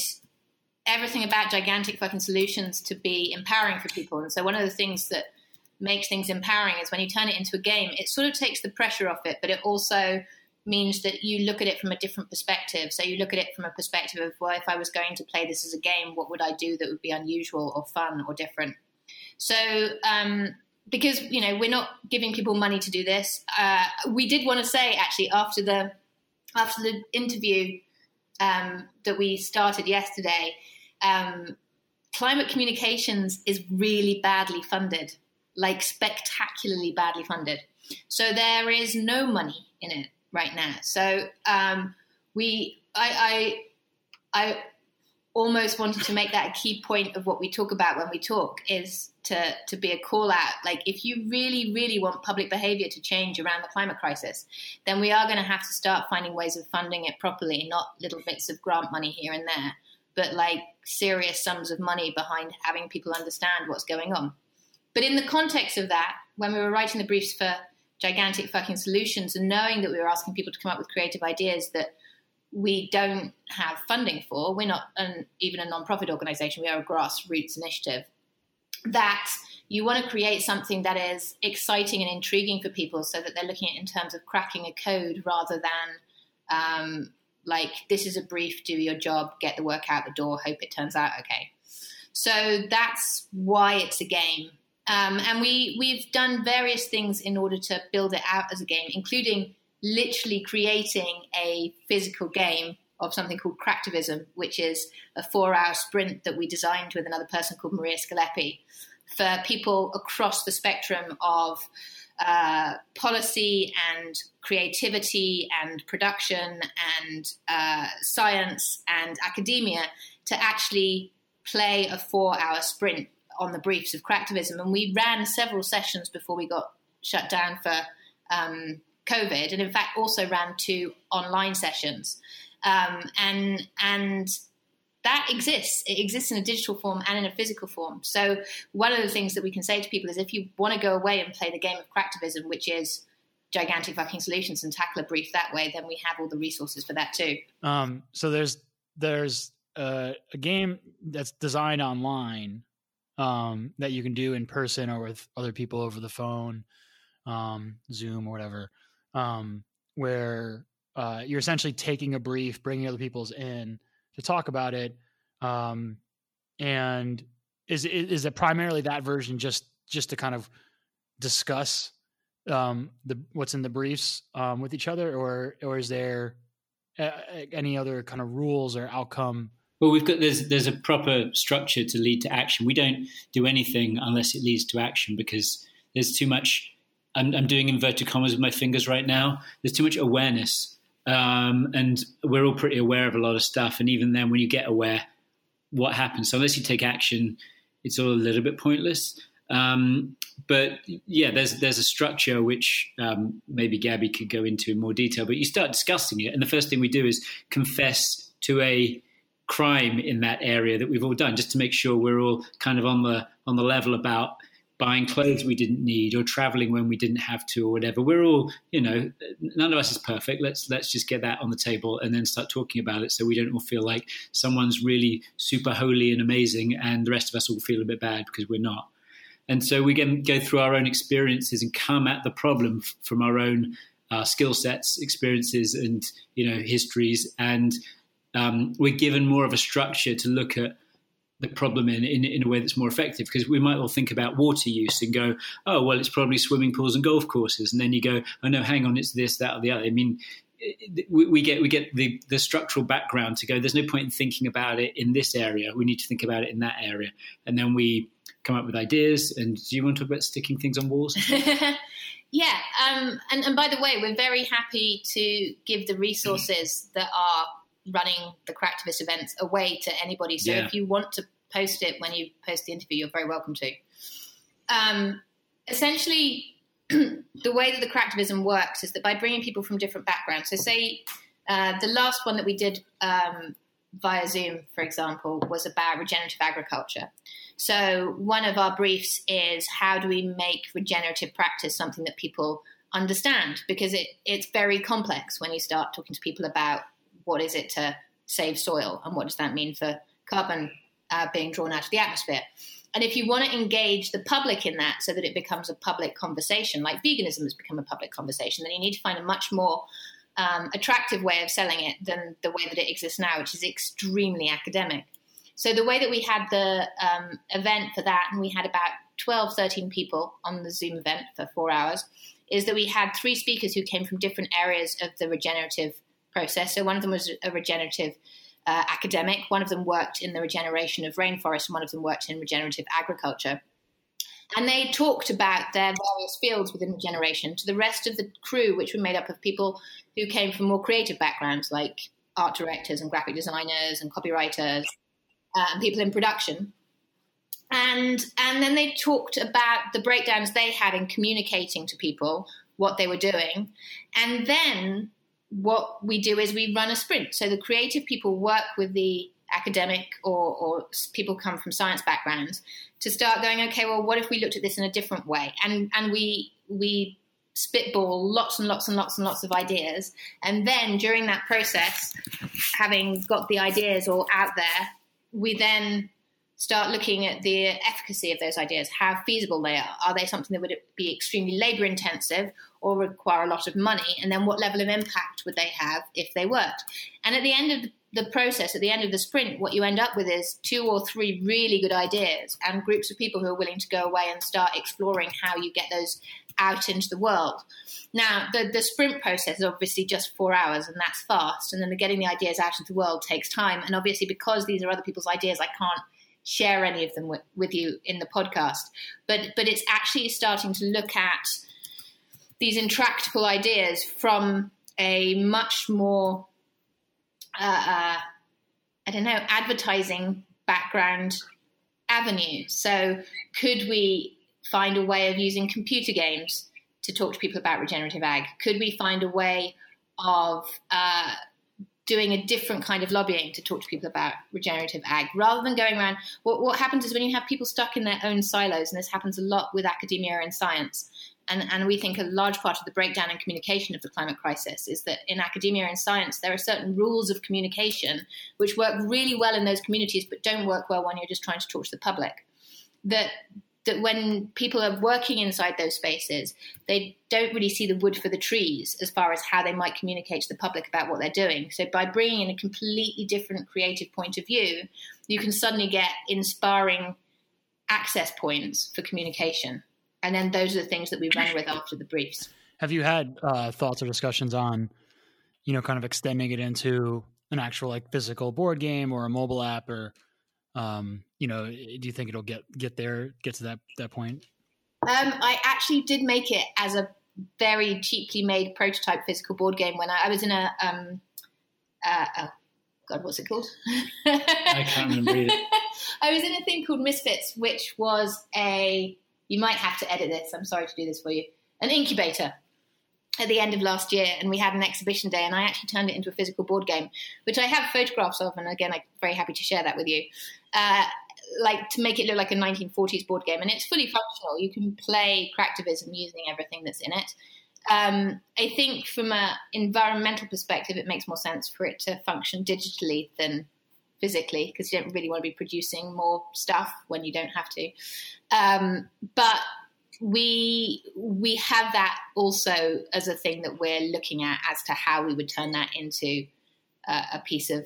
everything about Gigantic Fucking Solutions to be empowering for people, and so one of the things that makes things empowering is when you turn it into a game, it sort of takes the pressure off it, but it also means that you look at it from a different perspective. So you look at it from a perspective of, well, if I was going to play this as a game, what would I do that would be unusual or fun or different? So um because, you know, we're not giving people money to do this. Uh, we did want to say, actually, after the after the interview um, that we started yesterday, um, climate communications is really badly funded, like spectacularly badly funded. So there is no money in it right now. So um, we, I, I, I almost wanted to make that a key point of what we talk about when we talk, is to, to be a call out. Like, if you really, really want public behavior to change around the climate crisis, then we are going to have to start finding ways of funding it properly, not little bits of grant money here and there, but like serious sums of money behind having people understand what's going on. But in the context of that, when we were writing the briefs for Gigantic Fucking Solutions and knowing that we were asking people to come up with creative ideas that we don't have funding for, we're not an, even a non-profit organization, we are a grassroots initiative, that you want to create something that is exciting and intriguing for people, so that they're looking at it in terms of cracking a code rather than um, like, this is a brief, do your job, get the work out the door, hope it turns out okay. So that's why it's a game. Um, and we, we've done various things in order to build it out as a game, including literally creating a physical game of something called Cracktivism, which is a four-hour sprint that we designed with another person called Maria Scalepi for people across the spectrum of uh, policy and creativity and production and uh, science and academia to actually play a four-hour sprint on the briefs of Cracktivism. And we ran several sessions before we got shut down for um, COVID, and in fact also ran two online sessions. Um, and and that exists. It exists in a digital form and in a physical form. So one of the things that we can say to people is, if you want to go away and play the game of Cracktivism, which is Gigantic Fucking Solutions, and tackle a brief that way, then we have all the resources for that too. Um, so there's there's uh, a game that's designed online um, that you can do in person or with other people over the phone, um, Zoom or whatever, um, where Uh, you're essentially taking a brief, bringing other people's in to talk about it. Um, and is, is is it primarily that version just just to kind of discuss um, the what's in the briefs um, with each other, or or is there a, a, any other kind of rules or outcome? Well, we've got there's there's a proper structure to lead to action. We don't do anything unless it leads to action, because there's too much I'm, I'm doing inverted commas with my fingers right now. There's too much awareness. Um, and we're all pretty aware of a lot of stuff. And even then, when you get aware, what happens? So unless you take action, it's all a little bit pointless. Um, but yeah, there's there's a structure which um, maybe Gabby could go into in more detail, but you start discussing it. And the first thing we do is confess to a crime in that area that we've all done, just to make sure we're all kind of on the on the level about buying clothes we didn't need or traveling when we didn't have to or whatever. We're all, you know, none of us is perfect. Let's let's just get that on the table and then start talking about it so we don't all feel like someone's really super holy and amazing and the rest of us all feel a bit bad because we're not. And so we can go through our own experiences and come at the problem f- from our own uh, skill sets, experiences and, you know, histories. And um, we're given more of a structure to look at the problem in, in, in a way that's more effective, because we might all think about water use and go, oh, well, it's probably swimming pools and golf courses. And then you go, oh, no, hang on, it's this, that or the other. I mean, we, we get we get the, the structural background to go, there's no point in thinking about it in this area. We need to think about it in that area. And then we come up with ideas. And do you want to talk about sticking things on walls? Yeah. Um, and, and by the way, we're very happy to give the resources that are running the Cracktivist events away to anybody. So yeah. If you want to post it when you post the interview, you're very welcome to. Um, essentially, the way that the Cracktivism works is that by bringing people from different backgrounds. So say uh, the last one that we did um, via Zoom, for example, was about regenerative agriculture. So one of our briefs is how do we make regenerative practice something that people understand? Because it, it's very complex when you start talking to people about what is it to save soil and what does that mean for carbon uh, being drawn out of the atmosphere? And if you want to engage the public in that so that it becomes a public conversation, like veganism has become a public conversation, then you need to find a much more um, attractive way of selling it than the way that it exists now, which is extremely academic. So the way that we had the um, event for that, and we had about twelve, thirteen people on the Zoom event for four hours, is that we had three speakers who came from different areas of the regenerative process. So one of them was a regenerative uh, academic, one of them worked in the regeneration of rainforests, and one of them worked in regenerative agriculture. And they talked about their various fields within regeneration to the rest of the crew, which were made up of people who came from more creative backgrounds, like art directors and graphic designers and copywriters uh, and people in production. And, and then they talked about the breakdowns they had in communicating to people what they were doing. And then what we do is we run a sprint. So the creative people work with the academic or, or people come from science backgrounds to start going, okay, well, what if we looked at this in a different way? And and we we spitball lots and lots and lots and lots of ideas. And then during that process, having got the ideas all out there, we then start looking at the efficacy of those ideas, how feasible they are. Are they something that would be extremely labour intensive or require a lot of money? And then what level of impact would they have if they worked? And at the end of the process, at the end of the sprint, what you end up with is two or three really good ideas and groups of people who are willing to go away and start exploring how you get those out into the world. Now, the, the sprint process is obviously just four hours, and that's fast. And then the getting the ideas out into the world takes time. And obviously, because these are other people's ideas, I can't share any of them with, with you in the podcast, but but it's actually starting to look at these intractable ideas from a much more uh, uh I don't know advertising background avenue. So could we find a way of using computer games to talk to people about regenerative ag? Could we find a way of uh doing a different kind of lobbying to talk to people about regenerative ag, rather than going around? What, what happens is when you have people stuck in their own silos, and this happens a lot with academia and science, and, and we think a large part of the breakdown in communication of the climate crisis is that in academia and science, there are certain rules of communication which work really well in those communities, but don't work well when you're just trying to talk to the public. That that when people are working inside those spaces, they don't really see the wood for the trees as far as how they might communicate to the public about what they're doing. So by bringing in a completely different creative point of view, you can suddenly get inspiring access points for communication. And then those are the things that we run with after the briefs. Have you had uh, thoughts or discussions on, you know, kind of extending it into an actual like physical board game or a mobile app or... Um, you know, do you think it'll get, get there, get to that, that point? Um, I actually did make it as a very cheaply made prototype physical board game when I, I was in a, um, uh, oh God, what's it called? I can't remember either. I was in a thing called Misfits, which was a, you might have to edit this, I'm sorry to do this for you, an incubator at the end of last year, and we had an exhibition day, and I actually turned it into a physical board game, which I have photographs of, and again, I'm very happy to share that with you, uh, like to make it look like a nineteen forties board game, and it's fully functional. You can play Cracktivism using everything that's in it. Um, I think from an environmental perspective, it makes more sense for it to function digitally than physically, because you don't really want to be producing more stuff when you don't have to. Um, but we we have that also as a thing that we're looking at as to how we would turn that into uh, a piece of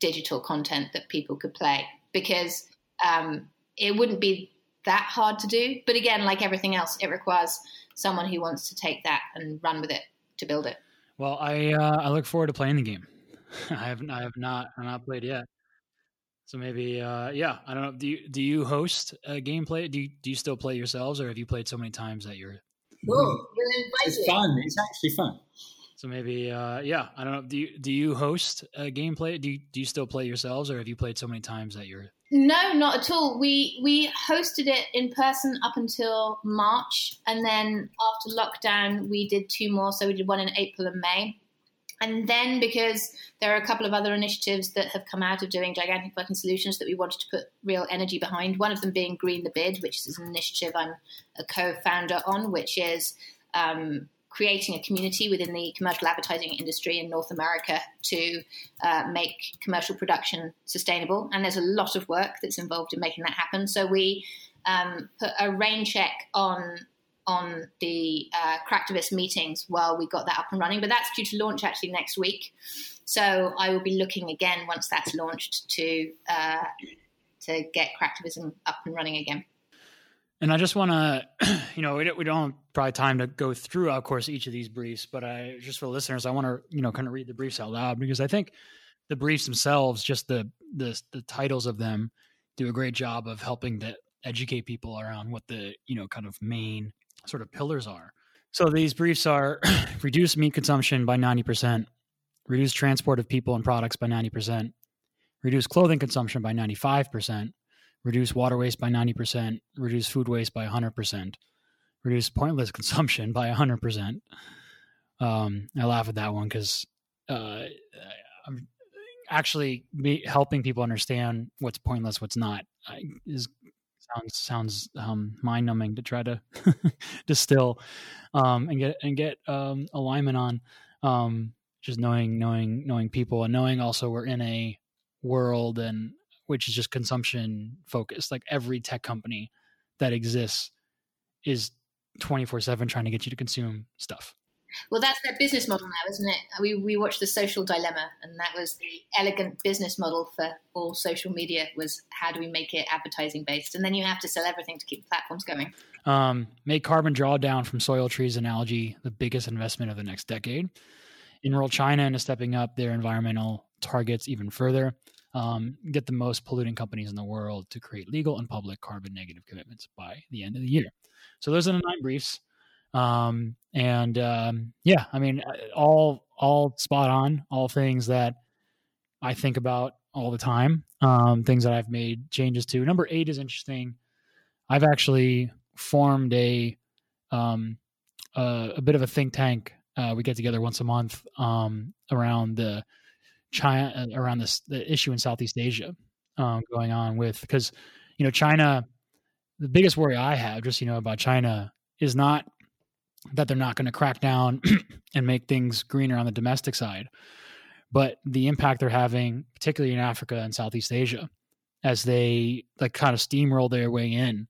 digital content that people could play, because um, it wouldn't be that hard to do. But again, like everything else, it requires someone who wants to take that and run with it to build it. Well, I uh, I look forward to playing the game. I haven't I have not I have not played yet. So maybe, uh, yeah, I don't know. Do you, do you host a gameplay? Do you, do you still play yourselves, or have you played so many times that you're... Cool. It's fun. It's actually fun. So maybe, uh, yeah, I don't know. Do you, do you host a gameplay? Do you, do you still play yourselves, or have you played so many times that you're... No, not at all. We we hosted it in person up until March. And then after lockdown, we did two more. So we did one in April and May. And then, because there are a couple of other initiatives that have come out of doing Gigantic Fucking Solutions that we wanted to put real energy behind, one of them being Green the Bid, which is an initiative I'm a co-founder on, which is um, creating a community within the commercial advertising industry in North America to uh, make commercial production sustainable. And there's a lot of work that's involved in making that happen. So we um, put a rain check on... on the uh, Cracktivist meetings while we got that up and running. But that's due to launch actually next week. So I will be looking again once that's launched to uh, to get Cracktivism up and running again. And I just want to, you know, we, we don't have probably time to go through, of course, each of these briefs, but I, just for listeners, I want to, you know, kind of read the briefs out loud, because I think the briefs themselves, just the the, the titles of them, do a great job of helping to educate people around what the, you know, kind of main sort of pillars are. So these briefs are: reduce meat consumption by ninety percent, reduce transport of people and products by ninety percent, reduce clothing consumption by ninety-five percent, reduce water waste by ninety percent, reduce food waste by one hundred percent, reduce pointless consumption by one hundred percent. Um, I laugh at that one because uh, I'm actually me helping people understand what's pointless, what's not, I, is Sounds sounds um, mind numbing to try to distill um, and get and get um, alignment on. Um, just knowing knowing knowing people, and knowing also we're in a world and which is just consumption focused. Like every tech company that exists is twenty-four seven trying to get you to consume stuff. Well, that's their business model now, isn't it? We we watched The Social Dilemma, and that was the elegant business model for all social media, was how do we make it advertising-based? And then you have to sell everything to keep the platforms going. Um, make carbon drawdown from soil, trees, and algae the biggest investment of the next decade. Enroll China into stepping up their environmental targets even further. Um, get the most polluting companies in the world to create legal and public carbon-negative commitments by the end of the year. So those are the nine briefs. Um, and, um, yeah, I mean, all, all spot on, all things that I think about all the time. Um, things that I've made changes to. Number eight is interesting. I've actually formed a, um, a, a bit of a think tank. Uh, we get together once a month, um, around the China, around this, the issue in Southeast Asia, um, going on with, cause, you know, China, the biggest worry I have just, you know, about China is not that they're not going to crack down and make things greener on the domestic side, but the impact they're having, particularly in Africa and Southeast Asia, as they like kind of steamroll their way in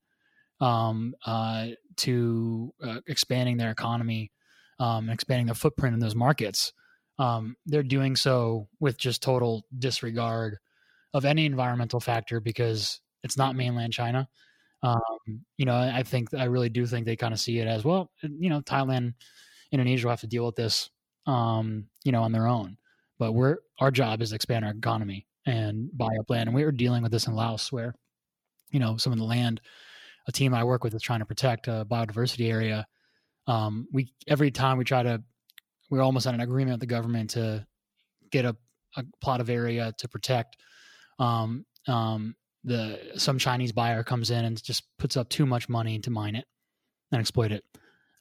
um, uh, to uh, expanding their economy, um, expanding their footprint in those markets. Um, they're doing so with just total disregard of any environmental factor, because it's not mainland China. Um, you know, I think, I really do think they kind of see it as, well, you know, Thailand, Indonesia will have to deal with this, um, you know, on their own, but we're, our job is to expand our economy and buy up land. And we were dealing with this in Laos, where, you know, some of the land, a team I work with is trying to protect a biodiversity area. Um, we every time we try to, we're almost on an agreement with the government to get a, a plot of area to protect. Um, um, the some Chinese buyer comes in and just puts up too much money to mine it and exploit it,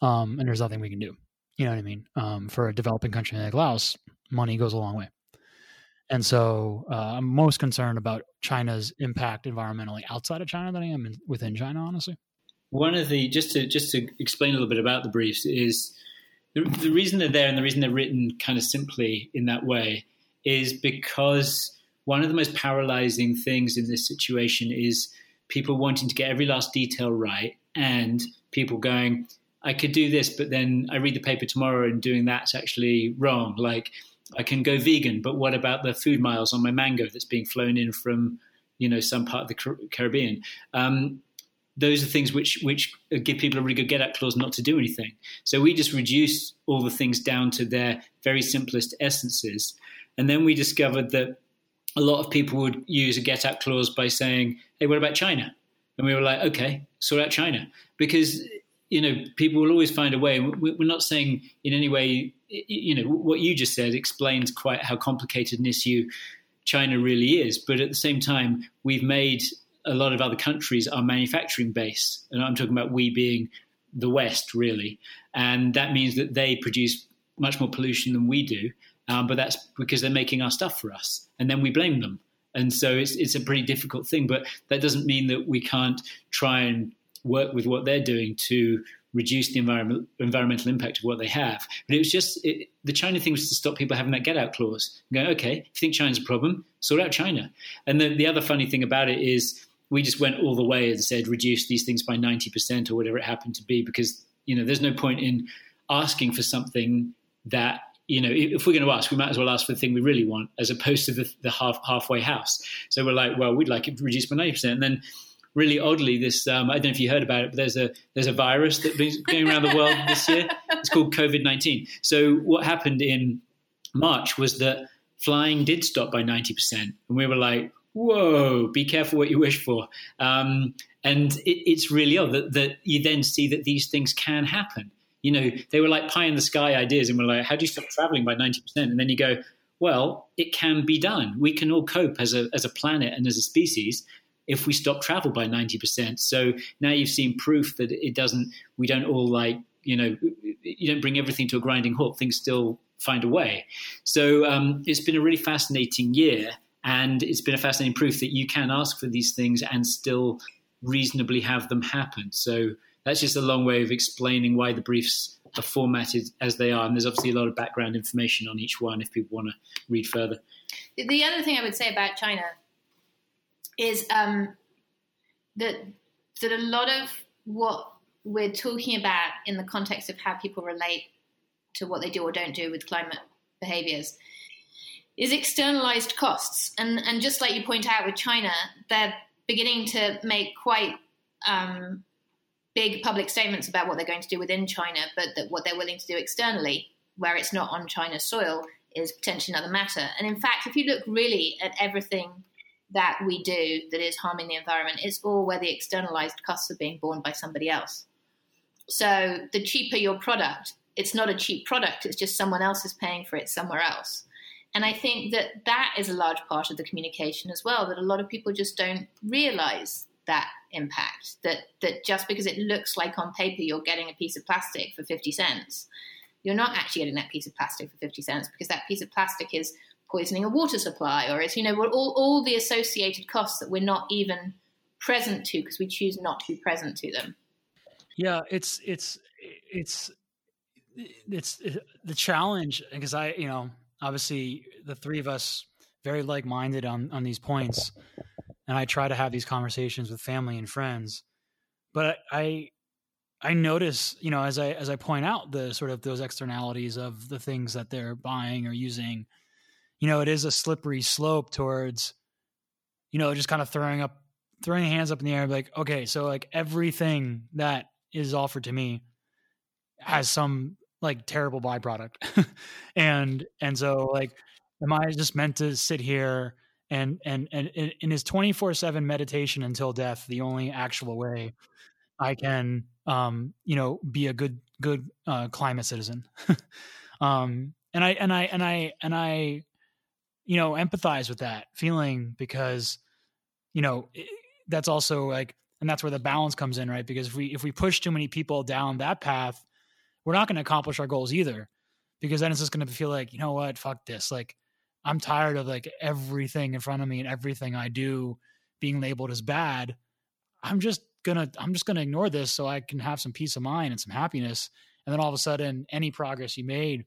um, and there's nothing we can do. You know what I mean? Um, for a developing country like Laos, money goes a long way. And so uh, I'm most concerned about China's impact environmentally outside of China than I am in, within China, honestly. One of the, just to just to explain a little bit about the briefs is the, the reason they're there and the reason they're written kind of simply in that way is because one of the most paralyzing things in this situation is people wanting to get every last detail right and people going, I could do this, but then I read the paper tomorrow and doing that's actually wrong. Like, I can go vegan, but what about the food miles on my mango that's being flown in from, you know, some part of the Caribbean? Um, those are things which which give people a really good get-out clause not to do anything. So we just reduce all the things down to their very simplest essences. And then we discovered that a lot of people would use a get-out clause by saying, hey, what about China? And we were like, okay, sort out China. Because, you know, people will always find a way. We're not saying in any way, you know, what you just said explains quite how complicated an issue China really is. But at the same time, we've made a lot of other countries our manufacturing base. And I'm talking about we being the West, really. And that means that they produce much more pollution than we do. Um, but that's because they're making our stuff for us. And then we blame them. And so it's it's a pretty difficult thing. But that doesn't mean that we can't try and work with what they're doing to reduce the environment, environmental impact of what they have. But it was just, it, the China thing was to stop people having that get-out clause. Going, okay, if you think China's a problem, sort out China. And then the other funny thing about it is we just went all the way and said reduce these things by ninety percent or whatever it happened to be, because, you know, there's no point in asking for something that, you know, if we're going to ask, we might as well ask for the thing we really want as opposed to the, the half halfway house. So we're like, well, we'd like it reduced by ninety percent. And then really oddly, this um, I don't know if you heard about it, but there's a there's a virus that's been going around the world this year. It's called covid nineteen. So what happened in March was that flying did stop by ninety percent. And we were like, whoa, be careful what you wish for. Um, and it, it's really odd that, that you then see that these things can happen. You know, they were like pie in the sky ideas and we're like, how do you stop traveling by ninety percent? And then you go, well, it can be done. We can all cope as a as a planet and as a species if we stop travel by ninety percent. So now you've seen proof that it doesn't, we don't all like, you know, you don't bring everything to a grinding halt, things still find a way. So um, it's been a really fascinating year and it's been a fascinating proof that you can ask for these things and still reasonably have them happen. So that's just a long way of explaining why the briefs are formatted as they are. And there's obviously a lot of background information on each one if people want to read further. The other thing I would say about China is um, that that a lot of what we're talking about in the context of how people relate to what they do or don't do with climate behaviors is externalized costs. And and just like you point out with China, they're beginning to make quite um, big public statements about what they're going to do within China, but that what they're willing to do externally, where it's not on China's soil, is potentially another matter. And in fact, if you look really at everything that we do that is harming the environment, it's all where the externalized costs are being borne by somebody else. So the cheaper your product, it's not a cheap product, it's just someone else is paying for it somewhere else. And I think that that is a large part of the communication as well, that a lot of people just don't realize that impact, that that just because it looks like on paper you're getting a piece of plastic for fifty cents, you're not actually getting that piece of plastic for fifty cents because that piece of plastic is poisoning a water supply, or it's, you know, all, all the associated costs that we're not even present to because we choose not to be present to them. Yeah, it's, it's, it's, it's, it's the challenge, because I, you know, obviously the three of us very like-minded on, on these points. And I try to have these conversations with family and friends, but I, I notice, you know, as I, as I point out the sort of those externalities of the things that they're buying or using, you know, it is a slippery slope towards, you know, just kind of throwing up, throwing your hands up in the air and be like, okay, so like everything that is offered to me has some like terrible byproduct. and, and so like, am I just meant to sit here and, and, and in his twenty-four seven meditation until death, the only actual way I can, um, you know, be a good, good, uh, climate citizen. um, and I, and I, and I, and I, you know, empathize with that feeling because, you know, it, that's also like, and that's where the balance comes in, right? Because if we, if we push too many people down that path, we're not going to accomplish our goals either, because then it's just going to feel like, you know what, fuck this. Like, I'm tired of like everything in front of me and everything I do being labeled as bad. I'm just gonna, I'm just gonna ignore this so I can have some peace of mind and some happiness. And then all of a sudden, any progress you made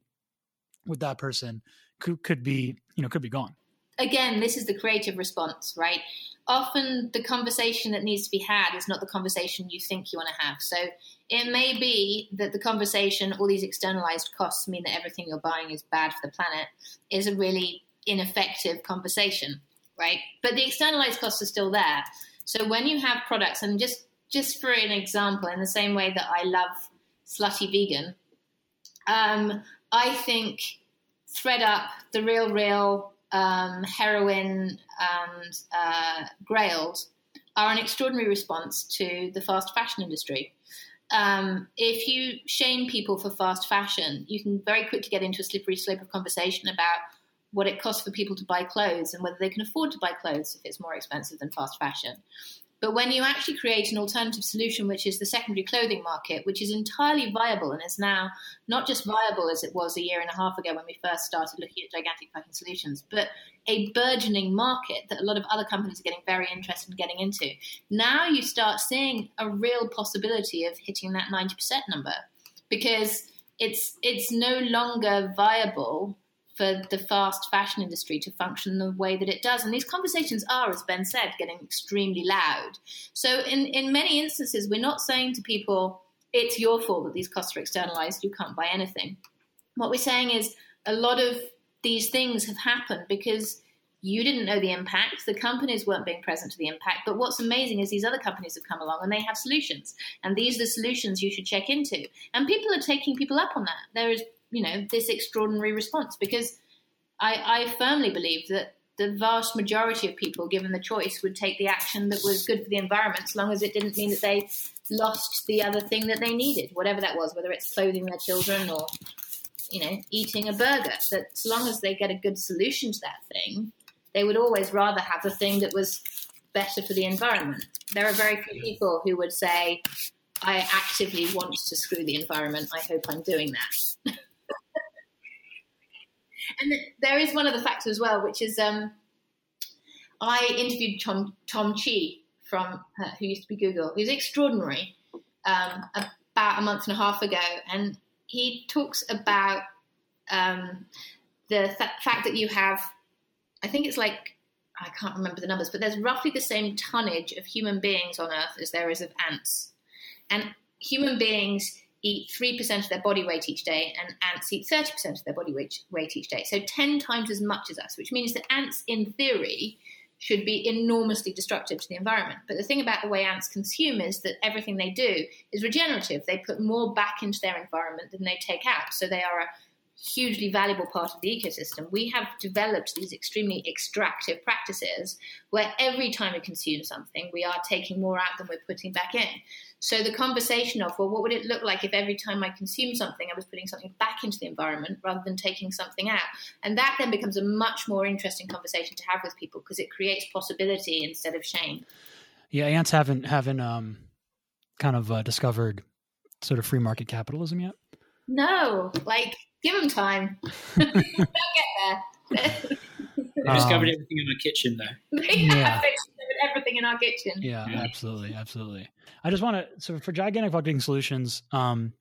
with that person could, could be, you know, could be gone. Again, this is the creative response, right? Often the conversation that needs to be had is not the conversation you think you want to have. So it may be that the conversation, all these externalized costs mean that everything you're buying is bad for the planet, is a really ineffective conversation, right? But the externalized costs are still there. So when you have products, and just, just for an example, in the same way that I love Slutty Vegan, um, I think ThredUp, The Real Real, um, Heroin, and uh, Grailed are an extraordinary response to the fast fashion industry. Um, if you shame people for fast fashion, you can very quickly get into a slippery slope of conversation about what it costs for people to buy clothes and whether they can afford to buy clothes if it's more expensive than fast fashion. But when you actually create an alternative solution, which is the secondary clothing market, which is entirely viable and is now not just viable as it was a year and a half ago when we first started looking at Gigantic Fucking Solutions, but a burgeoning market that a lot of other companies are getting very interested in getting into. Now you start seeing a real possibility of hitting that ninety percent number, because it's it's no longer viable for the fast fashion industry to function the way that it does. And these conversations are, as Ben said, getting extremely loud. So in, in many instances, we're not saying to people, it's your fault that these costs are externalized, you can't buy anything. What we're saying is a lot of these things have happened because you didn't know the impact, the companies weren't being present to the impact, but what's amazing is these other companies have come along and they have solutions. And these are the solutions you should check into. And people are taking people up on that. There is, you know, this extraordinary response, because I, I firmly believe that the vast majority of people, given the choice, would take the action that was good for the environment, as long as it didn't mean that they lost the other thing that they needed, whatever that was, whether it's clothing their children or, you know, eating a burger. That as long as they get a good solution to that thing, they would always rather have the thing that was better for the environment. There are very few people who would say, I actively want to screw the environment. I hope I'm doing that. And there is one other factor as well, which is um, I interviewed Tom Tom Chi from uh, who used to be Google. He was extraordinary um, about a month and a half ago, and he talks about um, the th- fact that you have, I think it's like, I can't remember the numbers, but there's roughly the same tonnage of human beings on Earth as there is of ants, and human beings eat three percent of their body weight each day, and ants eat thirty percent of their body weight each day. So ten times as much as us, which means that ants, in theory, should be enormously destructive to the environment. But the thing about the way ants consume is that everything they do is regenerative. They put more back into their environment than they take out. So they are a hugely valuable part of the ecosystem. We have developed these extremely extractive practices where every time we consume something, we are taking more out than we're putting back in. So the conversation of, well, what would it look like if every time I consume something, I was putting something back into the environment rather than taking something out? And that then becomes a much more interesting conversation to have with people, because it creates possibility instead of shame. Yeah, ants haven't haven't um, kind of uh, discovered sort of free market capitalism yet. No, like give them time. They'll get there. They discovered um, everything in our kitchen, though. Yeah. Everything in our kitchen. Yeah, yeah. absolutely, absolutely. I just want to, so for Gigantic Fucking Solutions, um,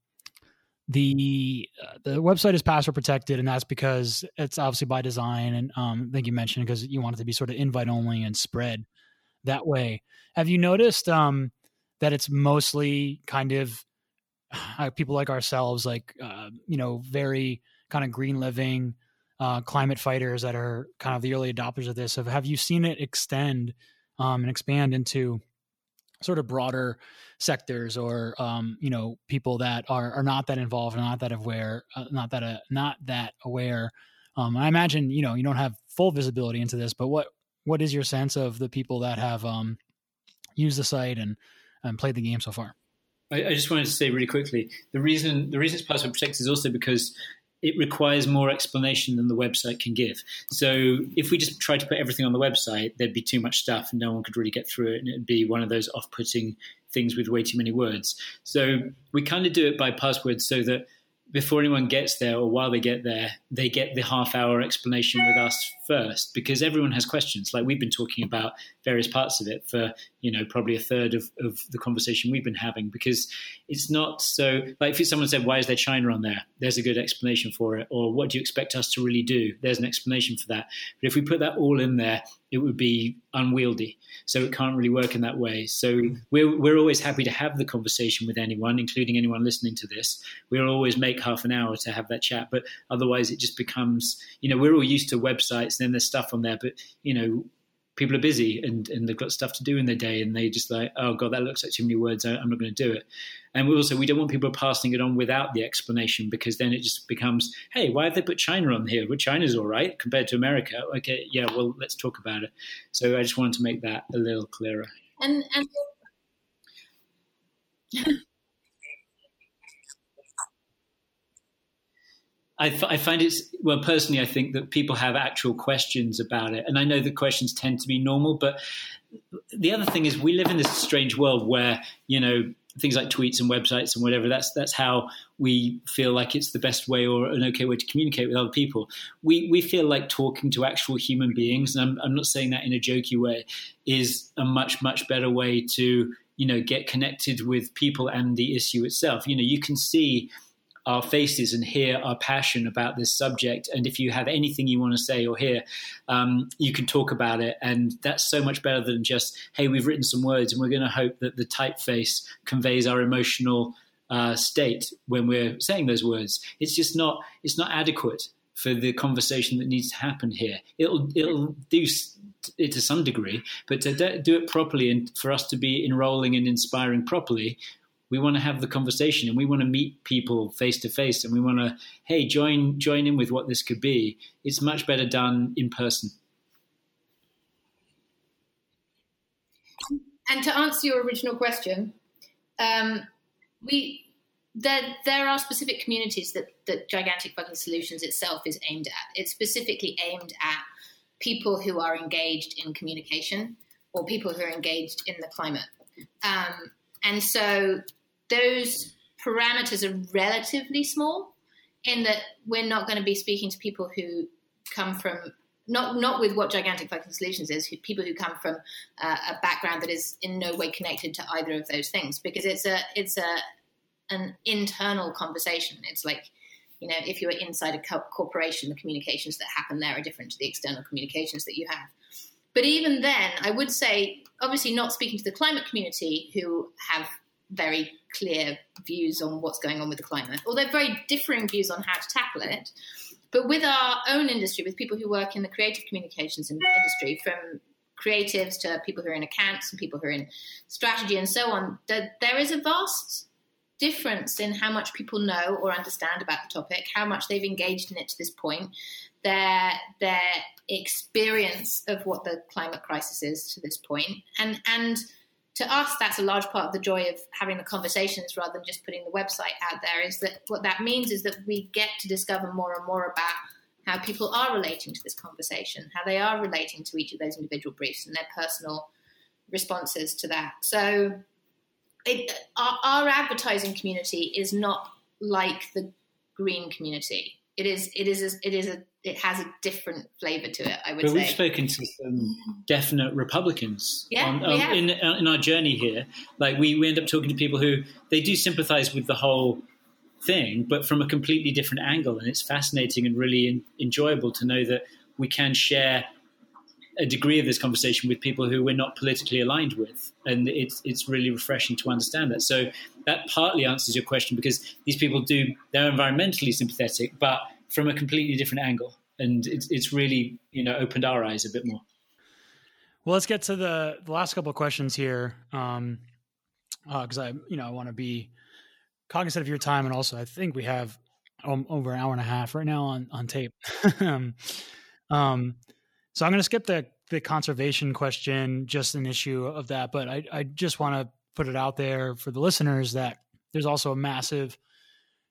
the uh, the website is password protected, and that's because it's obviously by design, and um, I think you mentioned because you want it to be sort of invite only and spread that way. Have you noticed um, that it's mostly kind of uh, people like ourselves, like uh, you know, very kind of green living, uh, climate fighters that are kind of the early adopters of this? Have, have you seen it extend? Um, and expand into sort of broader sectors, or um, you know, people that are are not that involved, not that aware, uh, not that uh, not that aware. Um, I imagine you know you don't have full visibility into this, but what what is your sense of the people that have um, used the site and and played the game so far? I, I just wanted to say really quickly, the reason the reason it's password protected is also because it requires more explanation than the website can give. So if we just tried to put everything on the website, there'd be too much stuff and no one could really get through it. And it'd be one of those off-putting things with way too many words. So we kind of do it by passwords so that before anyone gets there or while they get there, they get the half hour explanation with us first, because everyone has questions. Like we've been talking about various parts of it for, you know, probably a third of, of the conversation we've been having, because it's not so like if someone said, why is there China on there? There's a good explanation for it. Or what do you expect us to really do? There's an explanation for that. But if we put that all in there, it would be unwieldy. So it can't really work in that way. So we're, we're always happy to have the conversation with anyone, including anyone listening to this. We'll always make half an hour to have that chat. But otherwise it just becomes, you know, we're all used to websites and then there's stuff on there. But, you know, people are busy and, and they've got stuff to do in their day. And they just like, oh, God, that looks like too many words. I, I'm not going to do it. And we also, we don't want people passing it on without the explanation, because then it just becomes, hey, why have they put China on here? Well, China's all right compared to America. Okay, yeah, well, let's talk about it. So I just wanted to make that a little clearer. And, and... I, f- I find it's, well, personally, I think that people have actual questions about it. And I know the questions tend to be normal, but the other thing is we live in this strange world where, you know, things like tweets and websites and whatever, that's that's how we feel like it's the best way or an okay way to communicate with other people. We we feel like talking to actual human beings, and I'm, I'm not saying that in a jokey way, is a much, much better way to, you know, get connected with people and the issue itself. You know, you can see our faces and hear our passion about this subject. And if you have anything you want to say or hear, um, you can talk about it. And that's so much better than just, hey, we've written some words and we're going to hope that the typeface conveys our emotional uh, state when we're saying those words. It's just not, it's not adequate for the conversation that needs to happen here. It'll, it'll do it to some degree, but to do it properly and for us to be enrolling and inspiring properly, we want to have the conversation and we want to meet people face to face and we want to, hey, join join in with what this could be. It's much better done in person. And to answer your original question, um, we there there are specific communities that, that Gigantic Fucking Solutions itself is aimed at. It's specifically aimed at people who are engaged in communication or people who are engaged in the climate. Um, and so... those parameters are relatively small in that we're not going to be speaking to people who come from, not not with what Gigantic Fucking Solutions is, who, people who come from uh, a background that is in no way connected to either of those things, because it's a it's a an internal conversation. It's like, you know, if you're inside a co- corporation, the communications that happen there are different to the external communications that you have. But even then, I would say, obviously not speaking to the climate community who have very clear views on what's going on with the climate, although very differing views on how to tackle it. But with our own industry, with people who work in the creative communications industry, from creatives to people who are in accounts and people who are in strategy and so on, there, there is a vast difference in how much people know or understand about the topic, how much they've engaged in it to this point, their their experience of what the climate crisis is to this point. And and to us, that's a large part of the joy of having the conversations rather than just putting the website out there, is that what that means is that we get to discover more and more about how people are relating to this conversation, how they are relating to each of those individual briefs and their personal responses to that. So it, our, our advertising community is not like the green community. It is, it is, a, it is a, it has a different flavour to it, I would but say. But we've spoken to some definite Republicans yeah, on, um, in in our journey here. Like we, we end up talking to people who, they do sympathise with the whole thing, but from a completely different angle. And it's fascinating and really in, enjoyable to know that we can share a degree of this conversation with people who we're not politically aligned with. And it's it's really refreshing to understand that. So that partly answers your question, because these people do, they're environmentally sympathetic, but from a completely different angle. And it's it's really, you know, opened our eyes a bit more. Well, let's get to the, the last couple of questions here. Um, uh, cause I, you know, I want to be cognizant of your time. And also I think we have um, over an hour and a half right now on, on tape. um, um, So I'm going to skip the the conservation question, just an issue of that. But I, I just want to put it out there for the listeners that there's also a massive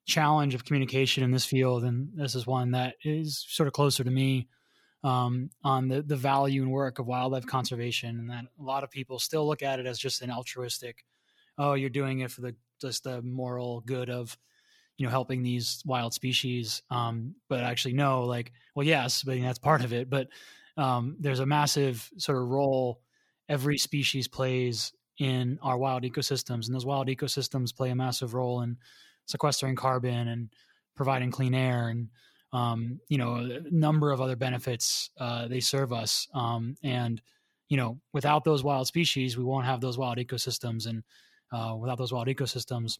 challenge of communication in this field. And this is one that is sort of closer to me um, on the, the value and work of wildlife conservation. And that a lot of people still look at it as just an altruistic, oh, you're doing it for the just the moral good of, you know, helping these wild species. Um, but actually no, like, well, yes, but that's part of it. But um, there's a massive sort of role every species plays in our wild ecosystems. And those wild ecosystems play a massive role in sequestering carbon and providing clean air and, um, you know, a number of other benefits uh, they serve us. Um, and, you know, without those wild species, we won't have those wild ecosystems. And uh, without those wild ecosystems,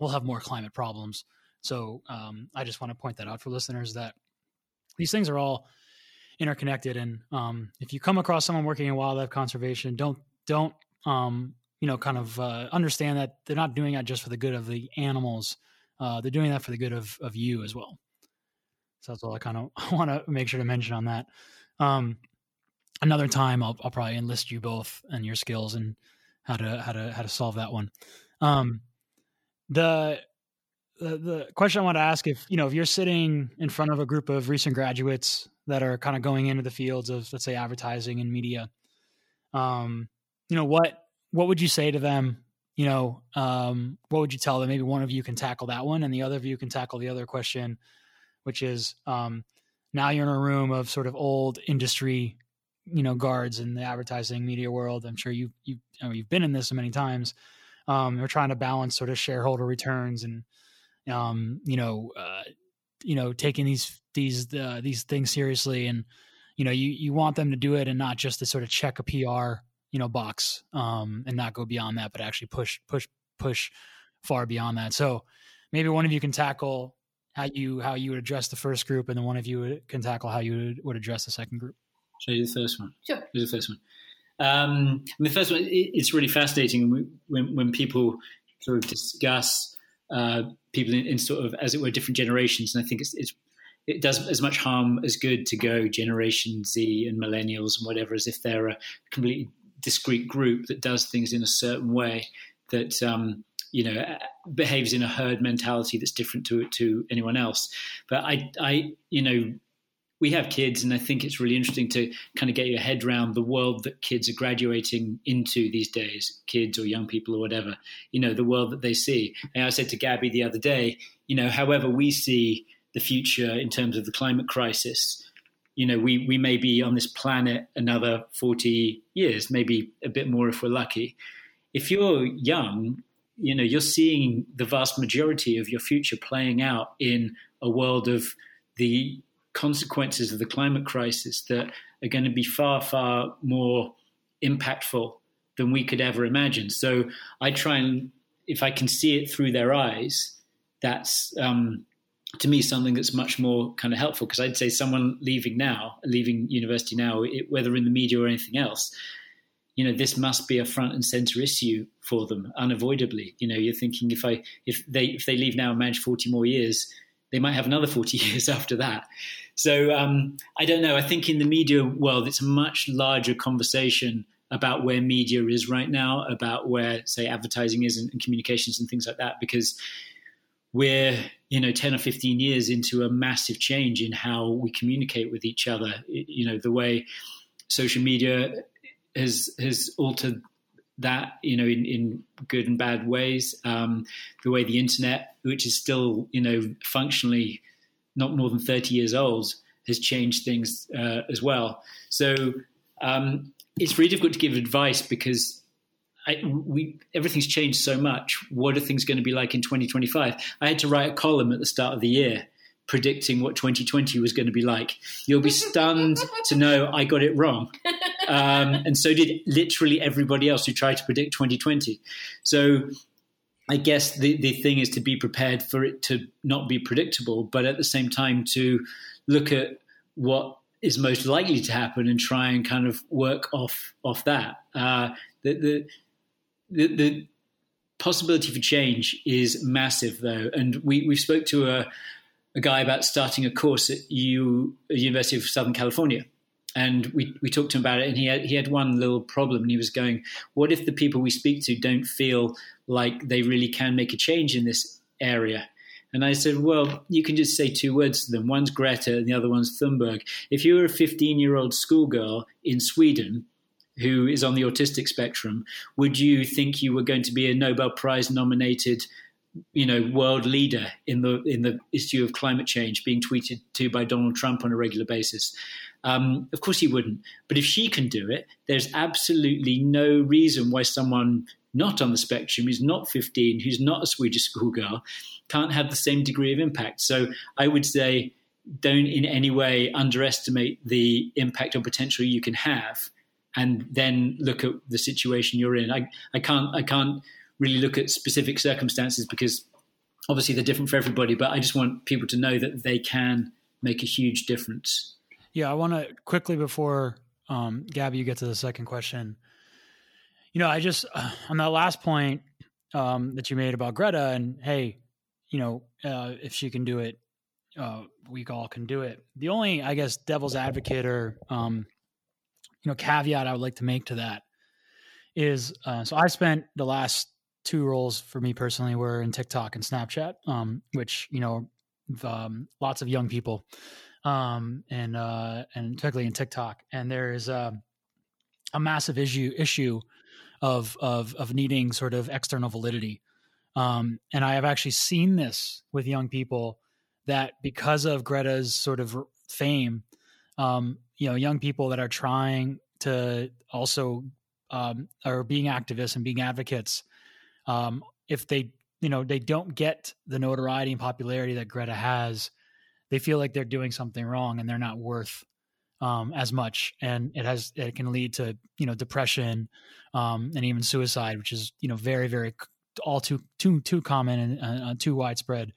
we'll have more climate problems. So um, I just want to point that out for listeners that these things are all interconnected. And um, if you come across someone working in wildlife conservation, don't, don't, um, you know, kind of uh, understand that they're not doing that just for the good of the animals. Uh, they're doing that for the good of, of you as well. So that's all I kind of want to make sure to mention on that. Um, another time I'll, I'll probably enlist you both and your skills and how to, how to, how to solve that one. Um, The, the the question I want to ask, if, you know, if you're sitting in front of a group of recent graduates that are kind of going into the fields of, let's say, advertising and media, um, you know, what, what would you say to them? You know, um, what would you tell them? Maybe one of you can tackle that one and the other of you can tackle the other question, which is, um, now you're in a room of sort of old industry, you know, guards in the advertising media world. I'm sure you, you, I mean, you've been in this many times. Um, we're trying to balance sort of shareholder returns and, um, you know, uh, you know, taking these, these, uh, these things seriously. And, you know, you, you want them to do it and not just to sort of check a P R, you know, box, um, and not go beyond that, but actually push, push, push far beyond that. So maybe one of you can tackle how you, how you would address the first group. And then one of you can tackle how you would address the second group. Should I do the first one? Sure. Do the first one. Um, I mean, first of all, it's really fascinating when when people sort of discuss uh, people in, in sort of, as it were, different generations. And I think it's, it's, it does as much harm as good to go Generation Z and millennials and whatever as if they're a completely discrete group that does things in a certain way that, um, you know, behaves in a herd mentality that's different to to anyone else. But I, I you know, we have kids, and I think it's really interesting to kind of get your head around the world that kids are graduating into these days, kids or young people or whatever, you know, the world that they see. And I said to Gabby the other day, you know, however we see the future in terms of the climate crisis, you know, we, we may be on this planet another forty years, maybe a bit more if we're lucky. If you're young, you know, you're seeing the vast majority of your future playing out in a world of the consequences of the climate crisis that are going to be far, far more impactful than we could ever imagine. So I try and, if I can see it through their eyes, that's um, to me something that's much more kind of helpful. Because I'd say someone leaving now, leaving university now, it, whether in the media or anything else, you know, this must be a front and center issue for them, unavoidably. You know, you're thinking if I if they if they leave now and manage forty more years. They might have another forty years after that. So um, I don't know. I think in the media world, it's a much larger conversation about where media is right now, about where, say, advertising is and, and communications and things like that, because we're, you know, ten or fifteen years into a massive change in how we communicate with each other. It, you know, the way social media has has altered that, you know, in, in good and bad ways, um, the way the internet, which is still, you know, functionally not more than thirty years old, has changed things uh, as well. So um, it's really difficult to give advice because I, we everything's changed so much. What are things going to be like in twenty twenty-five? I had to write a column at the start of the year predicting what twenty twenty was going to be like. You'll be stunned to know I got it wrong. Um, and so did literally everybody else who tried to predict twenty twenty. So I guess the, the thing is to be prepared for it to not be predictable, but at the same time to look at what is most likely to happen and try and kind of work off off that. Uh, the, the, the, the possibility for change is massive, though. And we, we've spoke to a, a guy about starting a course at U, University of Southern California. And we, we talked to him about it, and he had, he had one little problem, and he was going, what if the people we speak to don't feel like they really can make a change in this area? And I said, well, you can just say two words to them. One's Greta and the other one's Thunberg. If you were a fifteen-year-old schoolgirl in Sweden who is on the autistic spectrum, would you think you were going to be a Nobel Prize-nominated, you know, world leader in the in the issue of climate change being tweeted to by Donald Trump on a regular basis? Um, of course he wouldn't. But if she can do it, there's absolutely no reason why someone not on the spectrum, who's not fifteen, who's not a Swedish schoolgirl, can't have the same degree of impact. So I would say don't in any way underestimate the impact or potential you can have, and then look at the situation you're in. I, I can't I can't really look at specific circumstances because obviously they're different for everybody, but I just want people to know that they can make a huge difference. Yeah, I want to quickly before, um, Gabby, you get to the second question. You know, I just, uh, on that last point um, that you made about Greta and, hey, you know, uh, if she can do it, uh, we all can do it. The only, I guess, devil's advocate or, um, you know, caveat I would like to make to that is, uh, so I spent the last two roles for me personally were in TikTok and Snapchat, um, which, you know, um, lots of young people um, and, uh, and particularly in TikTok. And there is uh, a massive issue issue of, of, of needing sort of external validity. Um, and I have actually seen this with young people that because of Greta's sort of fame, um, you know, young people that are trying to also um, are being activists and being advocates, um, if they, you know, they don't get the notoriety and popularity that Greta has, they feel like they're doing something wrong and they're not worth um, as much. And it has, it can lead to, you know, depression um, and even suicide, which is, you know, very, very all too, too, too common and uh, too widespread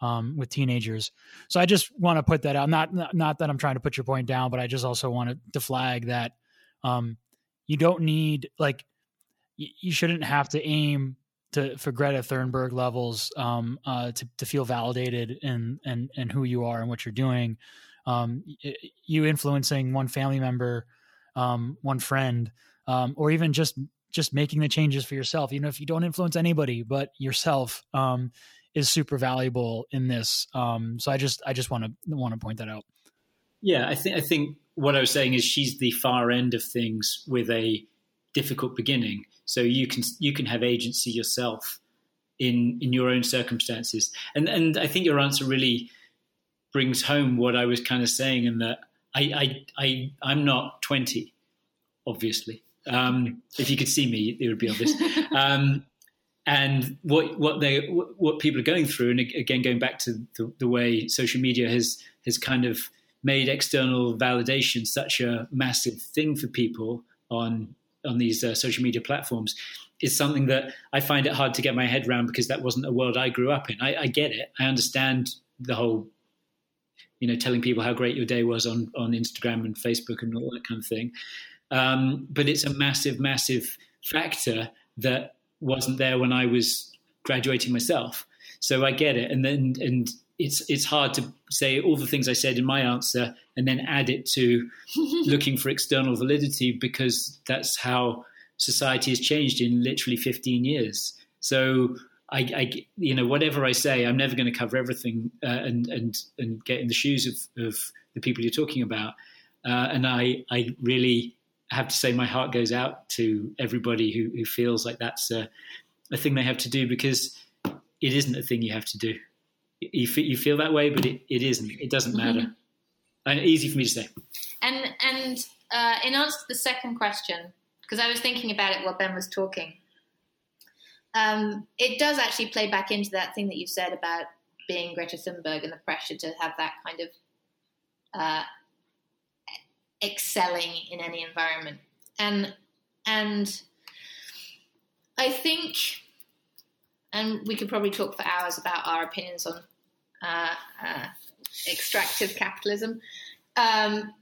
um, with teenagers. So I just want to put that out. Not, not, not that I'm trying to put your point down, but I just also want to flag that um, you don't need, like, y- you shouldn't have to aim to, for Greta Thunberg levels um, uh, to, to feel validated in, in, in who you are and what you're doing. Um, you influencing one family member, um, one friend, um, or even just, just making the changes for yourself, even if you don't influence anybody but yourself, um, is super valuable in this. Um, so I just, I just want to want to point that out. Yeah. I think, I think what I was saying is she's the far end of things with a difficult beginning. So you can, you can have agency yourself in, in your own circumstances. And, and I think your answer really brings home what I was kind of saying, in that I, I, I, I'm not twenty, obviously. Um, if you could see me, it would be obvious. Um, and what, what they, what people are going through. And again, going back to the, the way social media has, has kind of made external validation such a massive thing for people on, on these uh, social media platforms, is something that I find it hard to get my head around, because that wasn't a world I grew up in. I, I get it. I understand the whole, you know, telling people how great your day was on, on Instagram and Facebook and all that kind of thing. Um, but it's a massive, massive factor that wasn't there when I was graduating myself. So I get it. And then, and it's, it's hard to say all the things I said in my answer and then add it to looking for external validity, because that's how society has changed in literally fifteen years. So I, I you know, whatever I say, I'm never going to cover everything uh, and, and, and get in the shoes of, of the people you're talking about. Uh, and I, I really... I have to say my heart goes out to everybody who, who feels like that's a, a thing they have to do, because it isn't a thing you have to do. You, you feel that way, but it, it isn't. It doesn't matter. Mm-hmm. And easy for me to say. And and uh, in answer to the second question, because I was thinking about it while Ben was talking, um, it does actually play back into that thing that you said about being Greta Thunberg and the pressure to have that kind of... Uh, excelling in any environment. And and I think, and we could probably talk for hours about our opinions on uh, uh, extractive capitalism, um,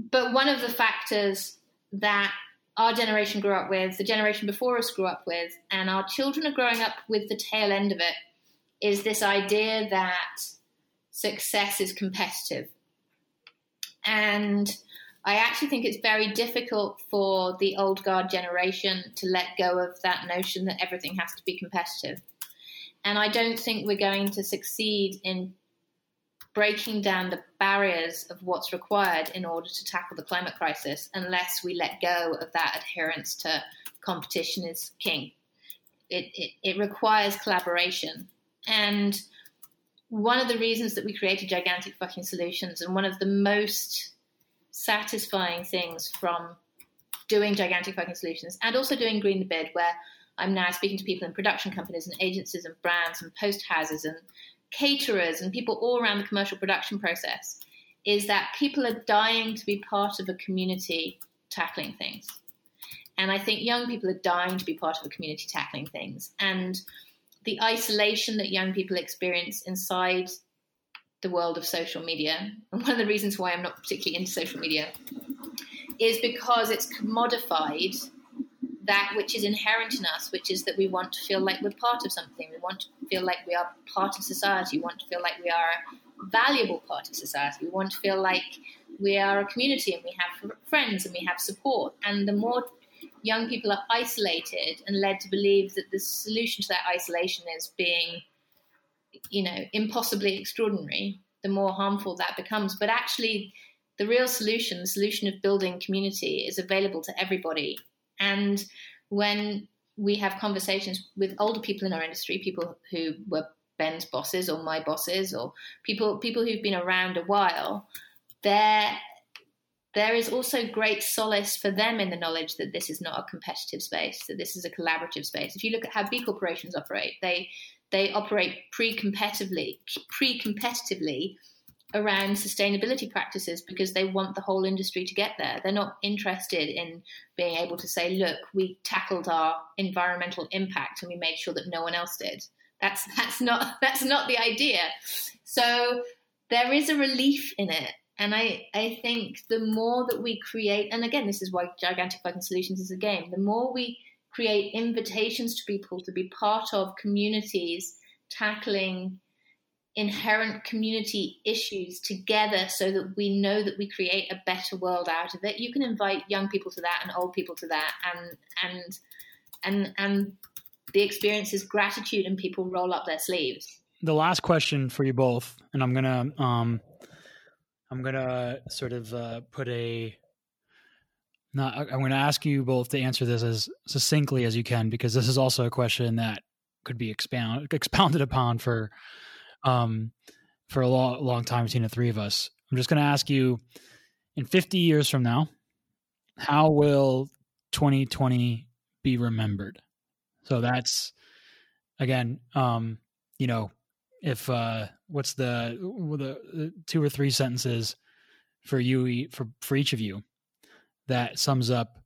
but one of the factors that our generation grew up with, the generation before us grew up with, and our children are growing up with the tail end of it, is this idea that success is competitive. And I actually think it's very difficult for the old guard generation to let go of that notion that everything has to be competitive. And I don't think we're going to succeed in breaking down the barriers of what's required in order to tackle the climate crisis unless we let go of that adherence to competition is king. It, it, it requires collaboration. And one of the reasons that we created Gigantic Fucking Solutions, and one of the most satisfying things from doing Gigantic Fucking Solutions and also doing Green the Bid, where I'm now speaking to people in production companies and agencies and brands and post houses and caterers and people all around the commercial production process, is that people are dying to be part of a community tackling things. And I think young people are dying to be part of a community tackling things. And the isolation that young people experience inside the world of social media, and one of the reasons why I'm not particularly into social media, is because it's commodified that which is inherent in us, which is that we want to feel like we're part of something. We want to feel like we are part of society. We want to feel like we are a valuable part of society. We want to feel like we are a community and we have friends and we have support. And the more young people are isolated and led to believe that the solution to that isolation is being, you know, impossibly extraordinary, the more harmful that becomes. But actually, the real solution, the solution of building community, is available to everybody. And when we have conversations with older people in our industry, people who were Ben's bosses or my bosses or people people who've been around a while, they're There is also great solace for them in the knowledge that this is not a competitive space, that this is a collaborative space. If you look at how B corporations operate, they they operate pre-competitively, pre-competitively around sustainability practices because they want the whole industry to get there. They're not interested in being able to say, look, we tackled our environmental impact and we made sure that no one else did. That's that's not that's not the idea. So there is a relief in it. And I, I think the more that we create, and again, this is why Gigantic Fucking Solutions is a game, the more we create invitations to people to be part of communities tackling inherent community issues together so that we know that we create a better world out of it. You can invite young people to that and old people to that, and and and and the experience is gratitude and people roll up their sleeves. The last question for you both, and I'm going to... Um... I'm going to sort of uh, put a, not, I'm going to ask you both to answer this as succinctly as you can, because this is also a question that could be expound, expounded upon for um, for a long, long time between the three of us. I'm just going to ask you, in fifty years from now, how will twenty twenty be remembered? So that's, again, um, you know, if uh, what's the, the two or three sentences for you, for, for each of you, that sums up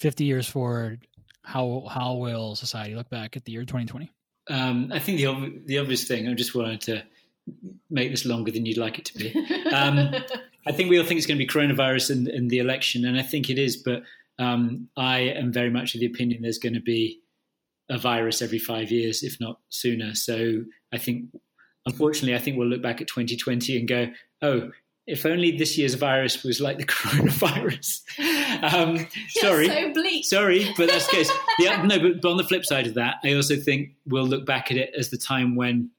fifty years forward, how, how will society look back at the year twenty twenty? Um, I think the, ob- the obvious thing, I just wanted to make this longer than you'd like it to be. Um, I think we all think it's going to be coronavirus and, and the election, and I think it is, but um, I am very much of the opinion there's going to be a virus every five years, if not sooner. So I think, unfortunately, I think we'll look back at twenty twenty and go, oh, if only this year's virus was like the coronavirus. Um, sorry, so bleak. sorry, but that's the case. Yeah, no, but, but on the flip side of that, I also think we'll look back at it as the time when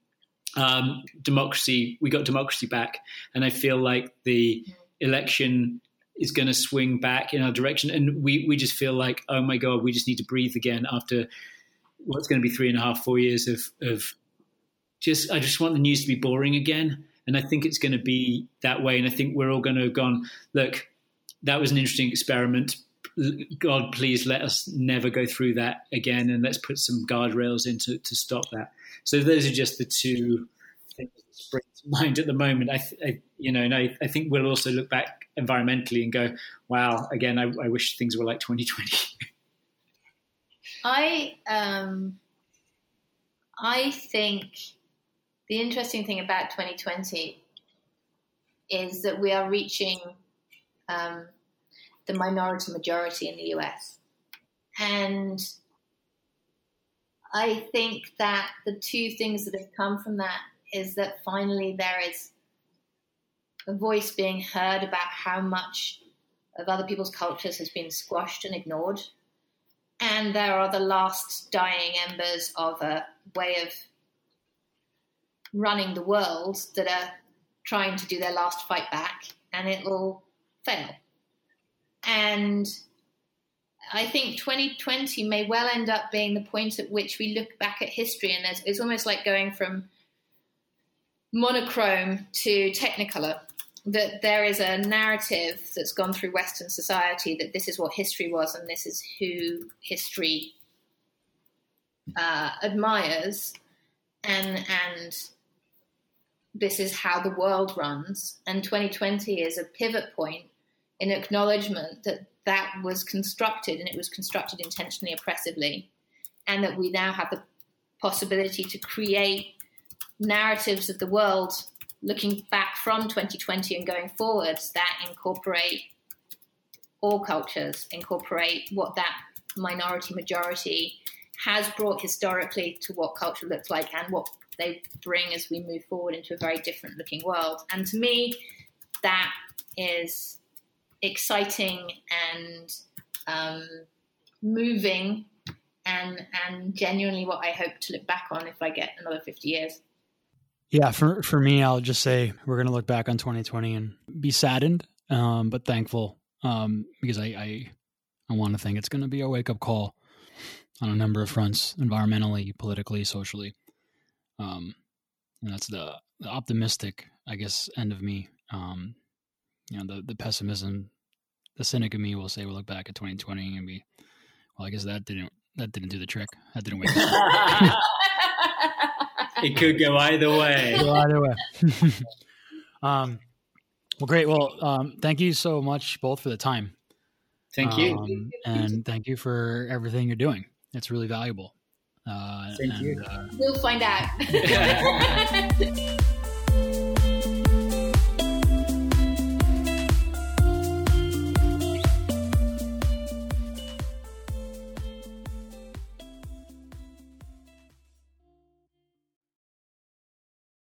um, democracy, we got democracy back. And I feel like the election is going to swing back in our direction. And we, we just feel like, oh my God, we just need to breathe again after what's going to be three and a half, four years of, of just, I just want the news to be boring again. And I think it's going to be that way. And I think we're all going to have gone, look, that was an interesting experiment. God, please let us never go through that again. And let's put some guardrails in to, to stop that. So those are just the two things that spring to mind at the moment. I, th- I you know, and I, I think we'll also look back environmentally and go, wow, again, I, I wish things were like twenty twenty. I um, I think the interesting thing about twenty twenty is that we are reaching um, the minority majority in the U S. And I think that the two things that have come from that is that finally there is a voice being heard about how much of other people's cultures has been squashed and ignored. And there are the last dying embers of a way of running the world that are trying to do their last fight back, and it will fail. And I think twenty twenty may well end up being the point at which we look back at history, and it's almost like going from monochrome to technicolor, that there is a narrative that's gone through Western society that this is what history was and this is who history uh, admires, and and this is how the world runs. And twenty twenty is a pivot point in acknowledgement that that was constructed, and it was constructed intentionally oppressively, and that we now have the possibility to create narratives of the world looking back from twenty twenty and going forwards that incorporate all cultures, incorporate what that minority majority has brought historically to what culture looks like and what they bring as we move forward into a very different looking world. And to me, that is exciting and um, moving and and genuinely what I hope to look back on if I get another fifty years. Yeah, for, for me, I'll just say we're going to look back on twenty twenty and be saddened, um, but thankful, um, because I, I, I want to think it's going to be a wake-up call on a number of fronts, environmentally, politically, socially. Um, and that's the, the optimistic, I guess, end of me. Um, you know, the, the pessimism, the cynic of me will say we'll look back at twenty twenty and be, well, I guess that didn't that didn't do the trick. That didn't wake up. It could go either way. Go either way. um, well, great. Well, um, thank you so much both for the time. Thank you. Um, and thank you for everything you're doing. It's really valuable. Uh, thank and, you. Uh, we'll find out.